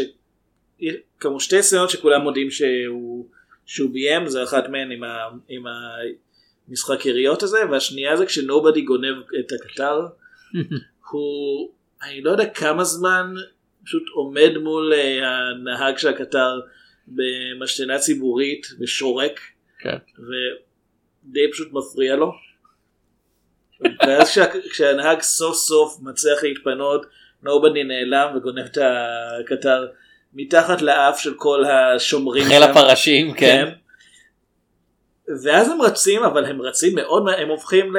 כמו שתי סצנות שכולם מודים שהוא ביים, זה אחת מהן עם המשחק יריות הזה, והשנייה זה כשנובדי גונב את הקטר, הוא אני לא יודע כמה זמן פשוט עומד מול הנהג של הקטר במשתנה ציבורית בשורק, ודי פשוט מפריע לו, ואז כשהנהג סוף סוף מצליח להתפנות, נובדי נעלם וגונב את הקטר מתחת לאף של כל השומרים. חיל הפרשים, כן. ואז הם רצים, אבל הם רצים מאוד, הם הופכים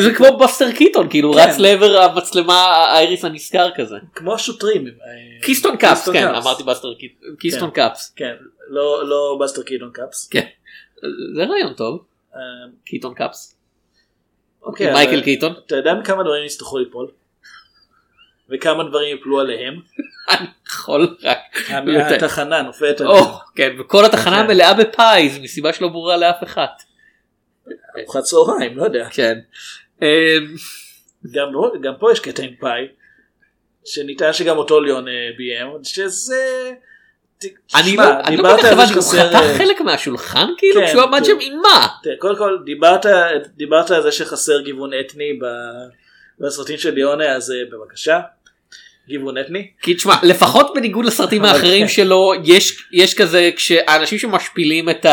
זה כמו בסטר קיטון, כאילו רץ לעבר המצלמה, האיריס הנזכר כזה. כמו שוטרים. קיסטון קאפס, כן, אמרתי בסטר קיטון. קיסטון קאפס. כן, לא בסטר קיטון קאפס. כן. זה רעיון טוב. קיטון קאפס. אוקיי, מייקל קיטון. אתה יודע מכמה דברים יצטרכו ליפול? וכמה דברים יפלו עליהם. אני יכול רק... התחנה נופלת עליהם. כן, וכל התחנה מלאה בפייז, מסיבה שלא ברורה לאף אחת. ארוחת צהריים, לא יודע. כן. גם פה יש קטע עם פאי, שניתן שגם אותו ליון ביים, שזה... אני לא כל כך הבנתי, הוא חתך חלק מהשולחן, כאילו, כשהוא עמד שם עם מה? קודם כל, דיברת על זה שחסר גיוון אתני בסרטים של ליונה, אז בבקשה. גיוון אתני. כי תשמע, לפחות בניגוד לסרטים האחרים שלו, יש כזה, כשאנשים שמשפילים את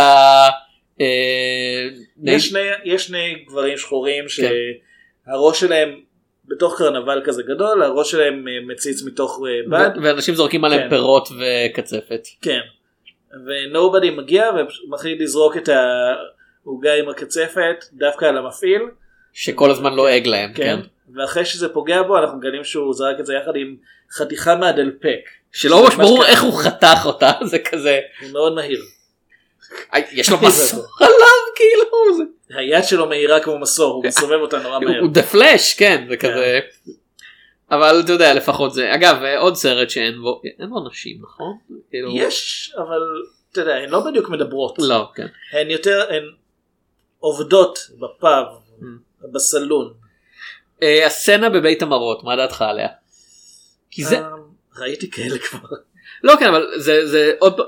יש שני גברים שחורים שהראש שלהם בתוך קרנבל כזה גדול, הראש שלהם מציץ מתוך בד. ואנשים זורקים עליהם פירות וקצפת. כן. ונובדי מגיע ומחליט לזרוק את העוגה עם הקצפת דווקא על המפעיל. שכל הזמן לועג להם, כן? ואחרי שזה פוגע בו אנחנו מגלים שהוא זרק את זה יחד עם חתיכה מהדלפק. שלא ממש ברור איך הוא חתך אותה, זה כזה... הוא מאוד מהיר. יש לו מסור עליו, כאילו. היד שלו מהירה כמו מסור, הוא מסובב אותה נורא מהר. הוא דה פלאש, כן, זה כזה... אבל אתה יודע, לפחות זה. אגב, עוד סרט שאין בו... אין בו נשים, נכון? יש, אבל... אתה יודע, הן לא בדיוק מדברות. לא, כן. הן יותר... הן עובדות בפאב, בסלון. הסצנה בבית המרות, מה דעתך עליה? כי זה... ראיתי כאלה כבר. לא, כן, אבל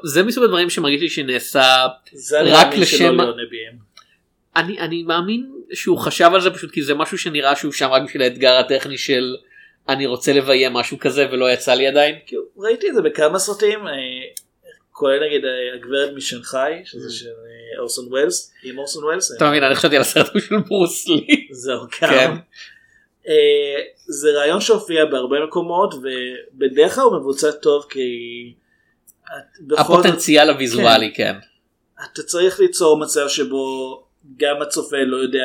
זה מסוג הדברים שמרגיש לי שנעשה רק לשם... אני מאמין שהוא חשב על זה פשוט, כי זה משהו שנראה שהוא שם רק בשביל האתגר הטכני של אני רוצה לביים משהו כזה ולא יצא לי עדיין. ראיתי את זה בכמה סרטים, כולל נגיד הגברת משנחאי, שזה של אורסון ווילס, עם אורסון ווילס. אתה מבין, אני חשבתי על הסרטים של ברוס לי. זהו, כן. זה רעיון שהופיע בהרבה מקומות, ובדרך כלל הוא מבוצע טוב, כי... הפוטנציאל הוויזואלי, כן. אתה צריך ליצור מצב שבו גם הצופה לא יודע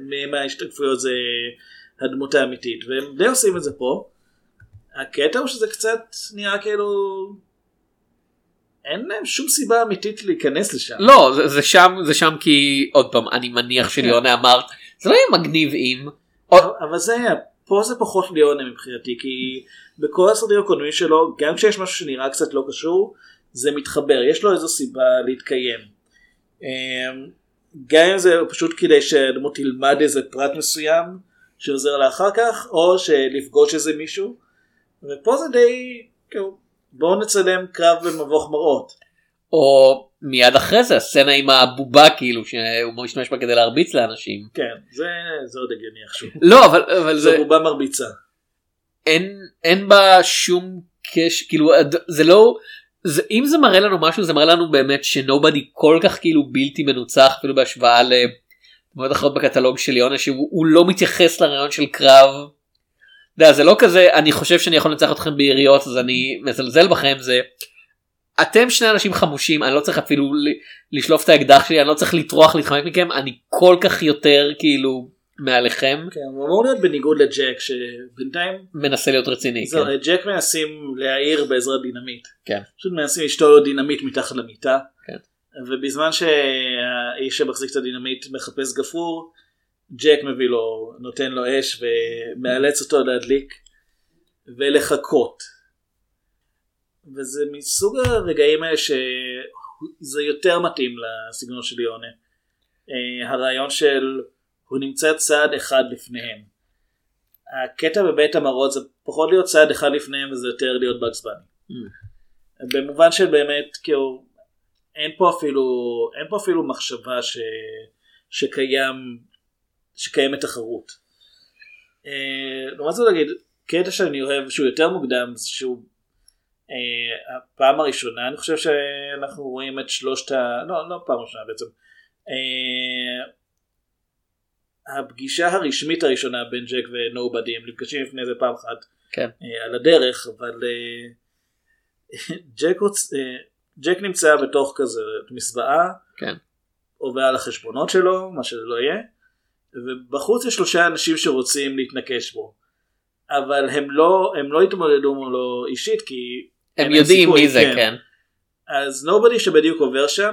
ממה ההשתקפויות זה הדמות האמיתית, והם די עושים את זה פה. הקטע הוא שזה קצת נראה כאילו... אין להם שום סיבה אמיתית להיכנס לשם. לא, זה שם כי, עוד פעם, אני מניח שליונה אמרת, זה לא יהיה מגניב אם... אבל זה היה, פה זה פחות ליונה מבחינתי, כי בכל הסרטים הקודמים שלו, גם כשיש משהו שנראה קצת לא קשור, זה מתחבר, יש לו איזו סיבה להתקיים. גם אם זה פשוט כדי שהדמות תלמד איזה פרט מסוים, שעוזר לה אחר כך, או שלפגוש איזה מישהו, ופה זה די, בואו נצלם קרב במבוך מראות. או מיד אחרי זה, הסצנה עם הבובה כאילו, שהוא משתמש בה כדי להרביץ לאנשים. כן, זה עוד הגיוני עכשיו. לא, אבל זה... זה בובה מרביצה. אין בה שום קש, כאילו, זה לא... אם זה מראה לנו משהו, זה מראה לנו באמת שנובדי כל כך כאילו בלתי מנוצח, אפילו בהשוואה למועד אחרות בקטלוג של יונה, שהוא לא מתייחס לרעיון של קרב. זה לא כזה, אני חושב שאני יכול לנצח אתכם ביריות, אז אני מזלזל בכם, זה... אתם שני אנשים חמושים, אני לא צריך אפילו לשלוף את האקדח שלי, אני לא צריך לטרוח להתחמק מכם, אני כל כך יותר כאילו מעליכם. כן, הוא אמור להיות בניגוד לג'ק שבינתיים מנסה להיות רציני. זהו, כן. ג'ק מנסים להעיר בעזרת דינמיט. כן. פשוט מנסים לשתול לו דינמיט מתחת למיטה. כן. ובזמן שהאיש שמחזיק את הדינמיט מחפש גפרור, ג'ק מביא לו, נותן לו אש ומאלץ אותו להדליק ולחכות. וזה מסוג הרגעים האלה שזה יותר מתאים לסגנון של יונה. הרעיון של הוא נמצא צעד אחד לפניהם. הקטע בבית המרות זה פחות להיות צעד אחד לפניהם וזה יותר להיות באגס בני. במובן של באמת כאילו אין פה אפילו מחשבה שקיימת תחרות. לעומת זאת להגיד, קטע שאני אוהב שהוא יותר מוקדם זה שהוא הפעם הראשונה אני חושב שאנחנו רואים את שלושת לא פעם ראשונה בעצם הפגישה הרשמית הראשונה בין ג'ק ונובדי, הם נפגשים לפני זה פעם אחת על הדרך, אבל ג'ק נמצא בתוך כזה מסבעה, עובר על החשבונות שלו, מה שזה לא יהיה, ובחוץ יש שלושה אנשים שרוצים להתנקש בו, אבל הם לא התמודדו מולו אישית, כי הם יודעים מי זה, כן. אז נובדי שבדיוק עובר שם,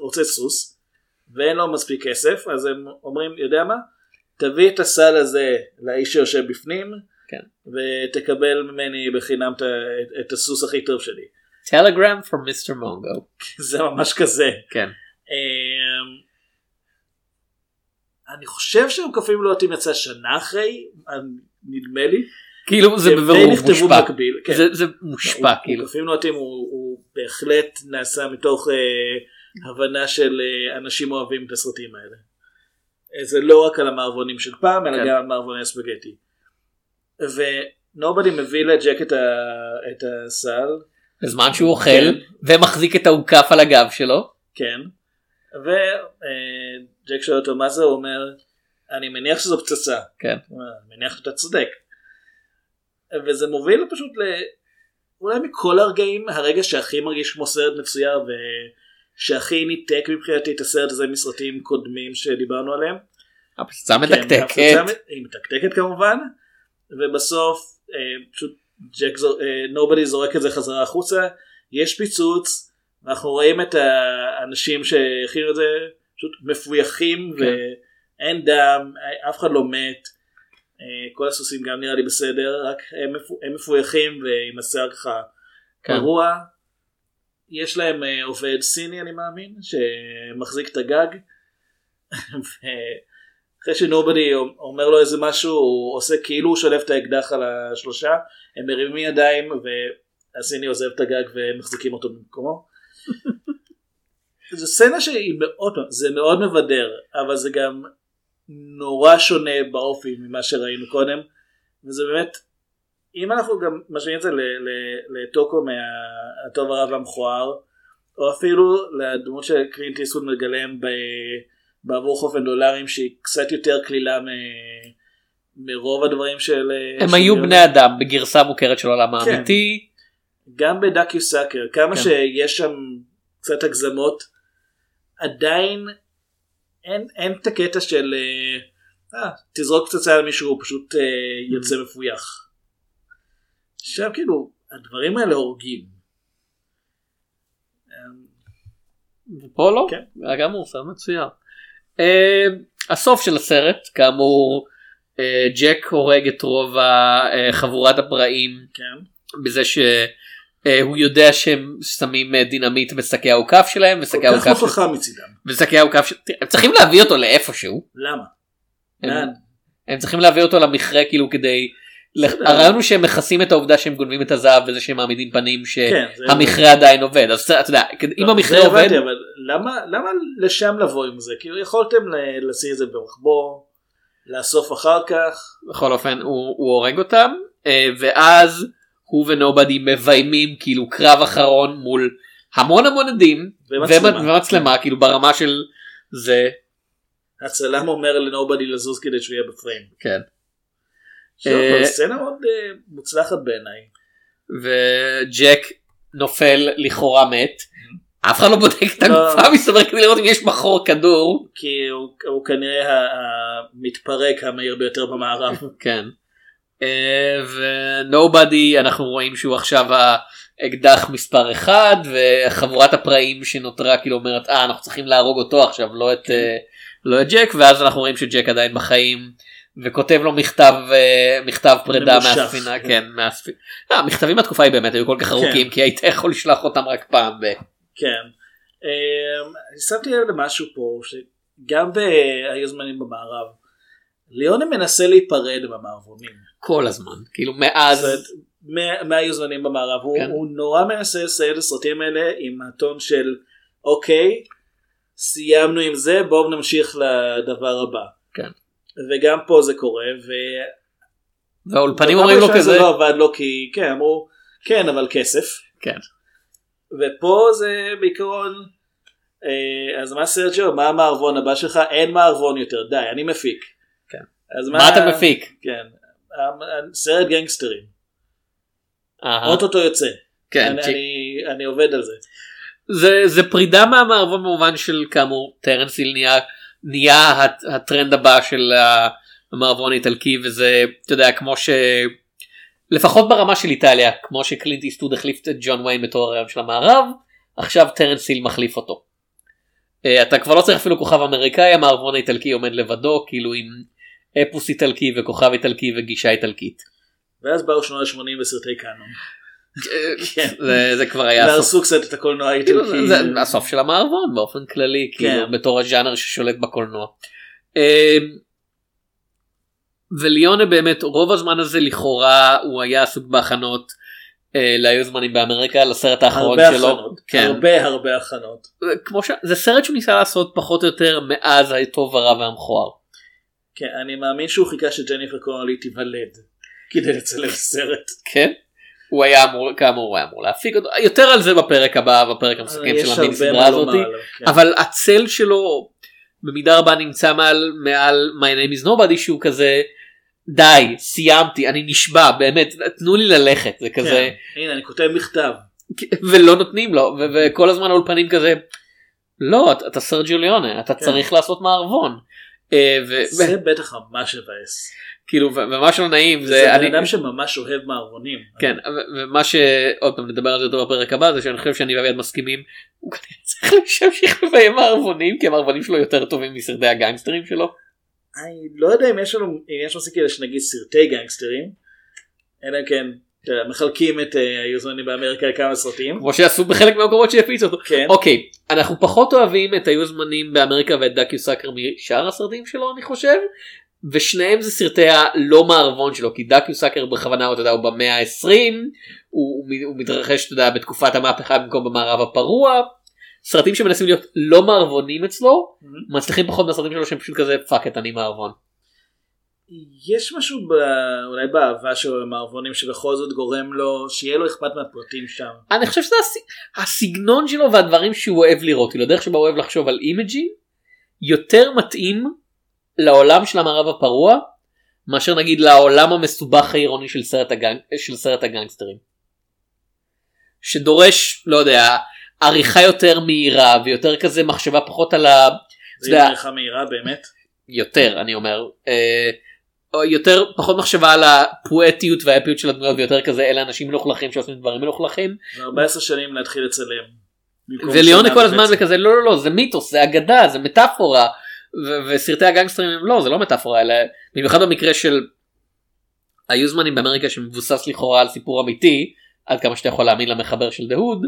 רוצה סוס, ואין לו מספיק כסף, אז הם אומרים, יודע מה? תביא את הסל הזה לאיש שיושב בפנים, ותקבל ממני בחינם את הסוס הכי טוב שלי. Telegram from Mr. Mongo. זה ממש כזה. כן. אני חושב שהם כפים לא אותם יצא שנה אחרי, נדמה לי. כאילו זה בבירור מושפע. מקביל, כן. זה מושפע הוא, כאילו. כפים לא אותם הוא בהחלט נעשה מתוך הבנה של אנשים אוהבים את הסרטים האלה. זה לא רק על המערבונים של פעם, אלא גם על מערבוני הספגטי. ונובדי מביא לג'ק את הסל. בזמן שהוא אוכל, כן. ומחזיק את העוקף על הגב שלו. כן. וג'ק שואל אותו מה זה, הוא אומר אני מניח שזו פצצה, אני מניח שאתה צודק, וזה מוביל פשוט אולי מכל הרגעים, הרגע שהכי מרגיש כמו סרט מצויר שהכי ניתק מבחינתי את הסרט הזה מסרטים קודמים שדיברנו עליהם. הפצצה מתקתקת. היא מתקתקת כמובן, ובסוף פשוט נובדי זורק את זה חזרה החוצה, יש פיצוץ, אנחנו רואים את האנשים שהכירו את זה פשוט מפויחים, ואין דם, אף אחד לא מת, כל הסוסים גם נראה לי בסדר, רק הם מפויחים ועם השיער ככה קרוע. יש להם עובד סיני אני מאמין שמחזיק את הגג, ואחרי שנובדי אומר לו איזה משהו הוא עושה כאילו הוא שולף את האקדח על השלושה, הם מרימים ידיים והסיני עוזב את הגג ומחזיקים אותו במקומו. זו סצנה שהיא מאוד, זה מאוד מבדר, אבל זה גם נורא שונה באופי ממה שראינו קודם, וזה באמת אם אנחנו גם משמיעים את זה לטוקו מהטוב הרב המכוער, או אפילו לדמות של קלינט איסטווד מגלם בעבור חופן דולרים, שהיא קצת יותר כלילה מרוב הדברים של... הם היו בני אדם בגרסה מוכרת של העולם האמיתי. גם בדקיו סאקר, כמה שיש שם קצת הגזמות, עדיין אין את הקטע של תזרוק פצצה על מישהו, הוא פשוט יוצא מפויח. עכשיו כאילו, הדברים האלה הורגים. ופה לא? כן. גם הוא עושה מצוין. הסוף של הסרט, כאמור, ג'ק הורג את רוב חבורת הפרעים, בזה שהוא יודע שהם שמים דינמיט בשקי העוקף שלהם, בשקי העוקף... כל כך מוכחה מצידם. בשקי העוקף שלהם. הם צריכים להביא אותו לאיפשהו. למה? הם צריכים להביא אותו למכרה כאילו כדי... הראינו שהם מכסים את העובדה שהם גונבים את הזהב וזה שהם מעמידים פנים שהמכרה עדיין עובד, אז אתה יודע אם המכרה עובד, למה לשם לבוא עם זה? כאילו יכולתם לשים את זה ברחבו לאסוף אחר כך. בכל אופן הוא הורג אותם, ואז הוא ונובדי מביימים כאילו קרב אחרון מול המון המון עדים ומצלמה, כאילו ברמה של זה הצלם אומר לנובדי לזוז כדי שהוא יהיה בפריים. כן, סצנה מאוד מוצלחת בעיניי. וג'ק נופל לכאורה מת, אף אחד לא בודק את הגופה, מסתבר כדי לראות אם יש מחור כדור, כי הוא כנראה המתפרק המהיר ביותר במערב. כן, ונובדי אנחנו רואים שהוא עכשיו האקדח מספר 1, וחבורת הפרעים שנותרה כאילו אומרת אנחנו צריכים להרוג אותו עכשיו, לא את ג'ק, ואז אנחנו רואים שג'ק עדיין בחיים וכותב לו מכתב פרידה מהספינה. כן, המכתבים בתקופה היא באמת היו כל כך ארוכים, כי היית יכול לשלח אותם רק פעם. כן, אני שמתי לב למשהו פה שגם בהיו זמנים במערב ליאונה מנסה להיפרד במערבונים כל הזמן, כאילו מאז מהיו זמנים במערב הוא נורא מנסה לסייד לסרטים האלה עם הטון של אוקיי סיימנו עם זה, בואו נמשיך לדבר הבא. כן, וגם פה זה קורה, והאולפנים אומרים לו כזה זה לא עבד לו, כי כן אמרו כן אבל כסף. כן, ופה זה בעיקרון אז מה סרג'ו, מה המערבון הבא שלך? אין מערבון יותר, די אני מפיק. כן, אז מה אתה מפיק? כן, סרט גנגסטרים אוטוטו יוצא. כן, אני עובד על זה. זה פרידה מהמערבון במובן של כאמור טרנס היל נהיה הטרנד הבא של המערבון האיטלקי, וזה אתה יודע כמו ש לפחות ברמה של איטליה, כמו שקלינט איסטווד החליף את ג'ון ויין בתור הרעיון של המערב, עכשיו טרנס היל מחליף אותו. אתה כבר לא צריך אפילו כוכב אמריקאי, המערבון האיטלקי עומד לבדו כאילו עם אפוס איטלקי וכוכב איטלקי וגישה איטלקית. ואז באו שנות ה-80 בסרטי קאנון. זה כבר היה להרסו קצת את הקולנוע האיטלקי, זה הסוף של המערבון באופן כללי בתור הז'אנר ששולט בקולנוע. וליונה באמת רוב הזמן הזה לכאורה הוא היה עסוק בהכנות להיו זמנים באמריקה, לסרט האחרון שלו. הרבה הכנות, זה סרט שהוא ניסה לעשות פחות או יותר מאז הטוב הרע והמכוער. כן, אני מאמין שהוא חיכה שג'ניפר קונלי תיוולד כדי לצלם סרט. כן, הוא היה אמור, כאמור הוא היה אמור להפיק אותו, יותר על זה בפרק הבא, בפרק המסכים של המיני סדרה הזאתי, אבל הצל שלו במידה רבה נמצא מעל My Name is Nobody, שהוא כזה די, סיימתי, אני נשבע, באמת, תנו לי ללכת, זה כזה. הנה, אני כותב מכתב. ולא נותנים לו, וכל הזמן האולפנים כזה, לא, אתה סרג'יו ליונה, אתה צריך לעשות מערבון. זה בטח ממש מבאס. כאילו, ומה שלא נעים, זה בן אדם שממש אוהב מערבונים. כן, ומה שעוד פעם נדבר על זה יותר בפרק הבא, זה שאני חושב שאני ואביעד מסכימים, הוא כנראה צריך להמשיך לביים מערבונים, כי המערבונים שלו יותר טובים מסרטי הגנגסטרים שלו. אני לא יודע אם יש לנו סיכוי שנגיד סרטי גנגסטרים, אלא כן, מחלקים את היוזמנים באמריקה לכמה סרטים. כמו שעשו בחלק מהמקומות שיפיצו אותו. אוקיי, אנחנו פחות אוהבים את היוזמנים באמריקה ואת דקיו סאקר משאר הסרטים שלו, אני חושב. ושניהם זה סרטי הלא מערבון שלו, כי דקיו סאקר בכוונה, אתה יודע, הוא במאה ה-20, הוא מתרחש, אתה יודע, בתקופת המהפכה במקום במערב הפרוע. סרטים שמנסים להיות לא מערבונים אצלו, מצליחים פחות מהסרטים שלו שהם פשוט כזה, פאק את, אני מערבון. יש משהו אולי באהבה של מערבונים שבכל זאת גורם לו שיהיה לו אכפת מהפרטים שם. אני חושב שזה הסגנון שלו והדברים שהוא אוהב לראות, כאילו דרך שבה הוא אוהב לחשוב על אימג'ים יותר מתאים לעולם של המערב הפרוע מאשר נגיד לעולם המסובך העירוני של סרט הגנגסטרים, שדורש לא יודע עריכה יותר מהירה ויותר כזה מחשבה פחות על ה... זה עריכה מהירה באמת? יותר אני אומר יותר פחות מחשבה על הפואטיות והאפיות של הדמויות ויותר כזה אלה אנשים מלוכלכים שעושים דברים מלוכלכים. 14 שנים להתחיל לצלם וליונה כל הזמן זה כזה לא לא לא זה מיתוס, זה אגדה, זה מטאפורה, וסרטי הגנגסטרים הם לא, זה לא מטאפורה, אלא במיוחד במקרה של היוזמנים באמריקה שמבוסס לכאורה על סיפור אמיתי, עד כמה שאתה יכול להאמין למחבר של דהוד,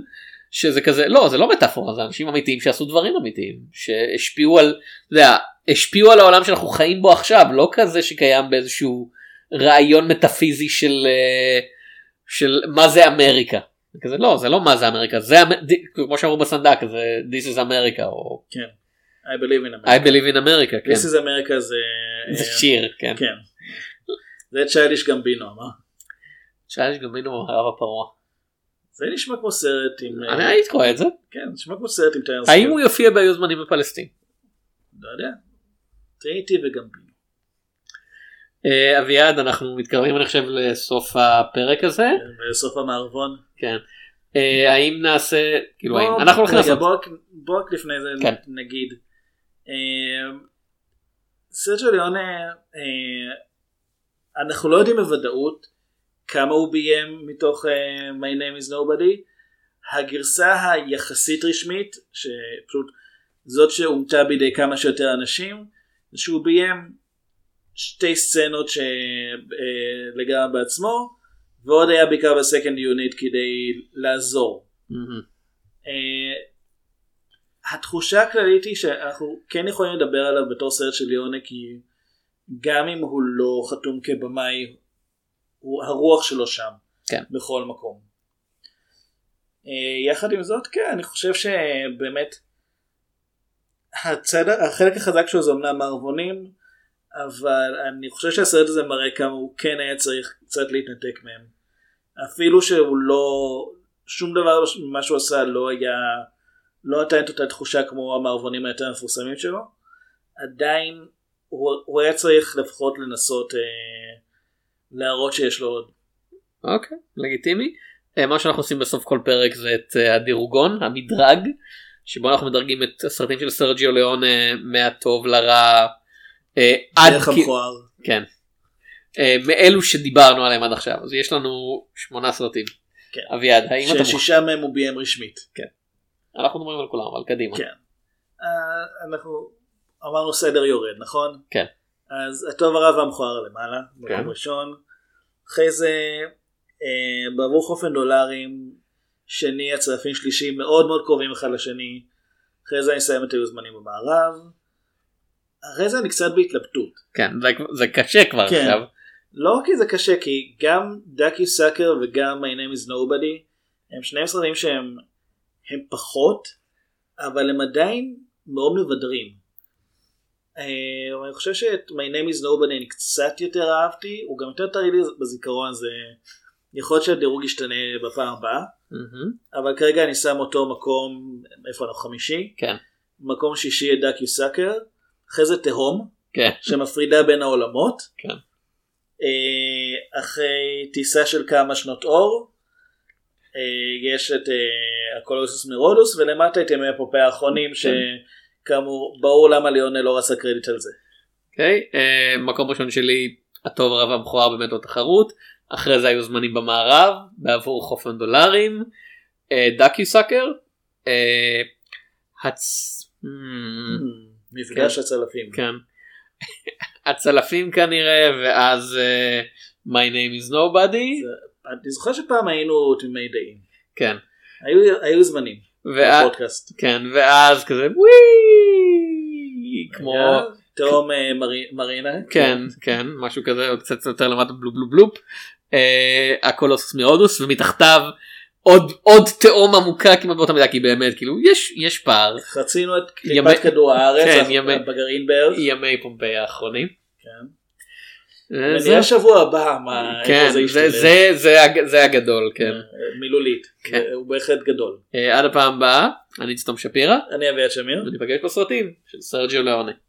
שזה כזה, לא, זה לא מטאפורה, זה אנשים אמיתיים שעשו דברים אמיתיים, שהשפיעו על, אתה יודע, השפיעו על העולם שאנחנו חיים בו עכשיו, לא כזה שקיים באיזשהו רעיון מטאפיזי של מה זה אמריקה. כזה לא, זה לא מה זה אמריקה, זה, כמו שאמרו בסנדק, זה This is America, או... כן. I believe in America. I believe in America, כן. This is America זה שיר, כן. כן. זה צ'יילדיש גמבינו, מה? צ'יילדיש גמבינו במערב הפרוע. זה נשמע כמו סרט עם... אני היית רואה את זה? כן, נשמע כמו סרט עם טיילס. האם הוא יופיע ביוזמנים בפלסטין? לא יודע. טריטי וגמבינו. אביעד, אנחנו מתקרבים, אני חושב, לסוף הפרק הזה. לסוף המערבון. כן. האם נעשה... כאילו, האם... אנחנו הולכים לעשות... בואו רק לפני זה נגיד... סרג'יו ליונה אנחנו לא יודעים בוודאות כמה הוא ביים מתוך My Name is Nobody. הגרסה היחסית רשמית שפשוט זאת שאומתה בידי כמה שיותר אנשים שהוא ביים שתי סצנות שלגע בעצמו ועוד היה בעיקר בסקנד יוניט כדי לעזור. התחושה הכללית היא שאנחנו כן יכולים לדבר עליו בתור סרט של ליונה, כי גם אם הוא לא חתום כבמאי, הרוח שלו שם, כן. בכל מקום. יחד עם זאת, כן, אני חושב שבאמת, החלק החזק שלו זה אמנם מערבונים, אבל אני חושב שהסרט הזה מראה כמה הוא כן היה צריך קצת להתנתק מהם. אפילו שהוא לא, שום דבר ממה שהוא עשה לא היה... לא נתן את אותה תחושה כמו המערבונים היותר מפורסמים שלו, עדיין הוא היה צריך לפחות לנסות להראות שיש לו עוד. אוקיי, לגיטימי. מה שאנחנו עושים בסוף כל פרק זה את הדירוגון, המדרג, שבו אנחנו מדרגים את הסרטים של סרג'יו ליונה מהטוב לרע, עד המכוער. כן. מאלו שדיברנו עליהם עד עכשיו. אז יש לנו 8 סרטים. כן. אביעד, האם אתה... ש6 מהם הוא ביים רשמית. כן. אנחנו מדברים על כולם, אבל קדימה. כן. אנחנו אמרנו סדר יורד, נכון? כן. אז הטוב הרע והמכוער למעלה, במקום ראשון. אחרי זה, בעבור חופן דולרים, שני, הצרפים שלישי, מאוד מאוד קרובים אחד לשני. אחרי זה אני אסיים את היוזמנים במערב. אחרי זה אני קצת בהתלבטות. כן, זה קשה כבר עכשיו. לא כי זה קשה, כי גם דקיו סאקר וגם My Name is Nobody, הם שני סרטים שהם הם פחות, אבל הם עדיין מאוד מבדרים. אני חושב שאת My Name is Nobody אני קצת יותר אהבתי, הוא גם יותר טרי לי בזיכרון, זה יכול להיות שהדירוג ישתנה בפעם הבאה, אבל כרגע אני שם אותו מקום, איפה אנחנו? 5? כן. מקום 6 את דקיו סאקר, אחרי זה תהום, שמפרידה בין העולמות, אחרי טיסה של כמה שנות אור, יש את הקולוסוס מירודוס, ולמטה את ימי הפופה האחרונים, שכאמור ברור למה ליאונל לא רצה קרדיט על זה. אוקיי, מקום ראשון שלי, הטוב הרב המכוער באמת לא תחרות, אחרי זה היו זמנים במערב, בעבור חופן דולרים, דאקיו סאקר, מפגש הצלפים. כן. הצלפים כנראה, ואז My Name is Nobody. אני זוכר שפעם היינו תמימי דעים. כן. היו זמנים. בפודקאסט. כן, ואז כזה וואי, כמו תאום מרינה. כן, כן, משהו כזה, או קצת יותר למטה בלופ בלופ בלופ. הקולוסוס מירודוס, ומתחתיו עוד תאום עמוקה כמעט באותה מידה, כי באמת כאילו יש פער. חצינו את קליפת כדור הארץ בגרעין בארץ. ימי פומפיי האחרונים. כן. ונראה שבוע הבא מה זה ישתלב. זה הגדול, כן. מילולית. הוא בהחלט גדול. עד הפעם הבאה, אני אצטום שפירה. אני אביעד שמיר. וניפגש בסרטים של סרג'יו לאונה.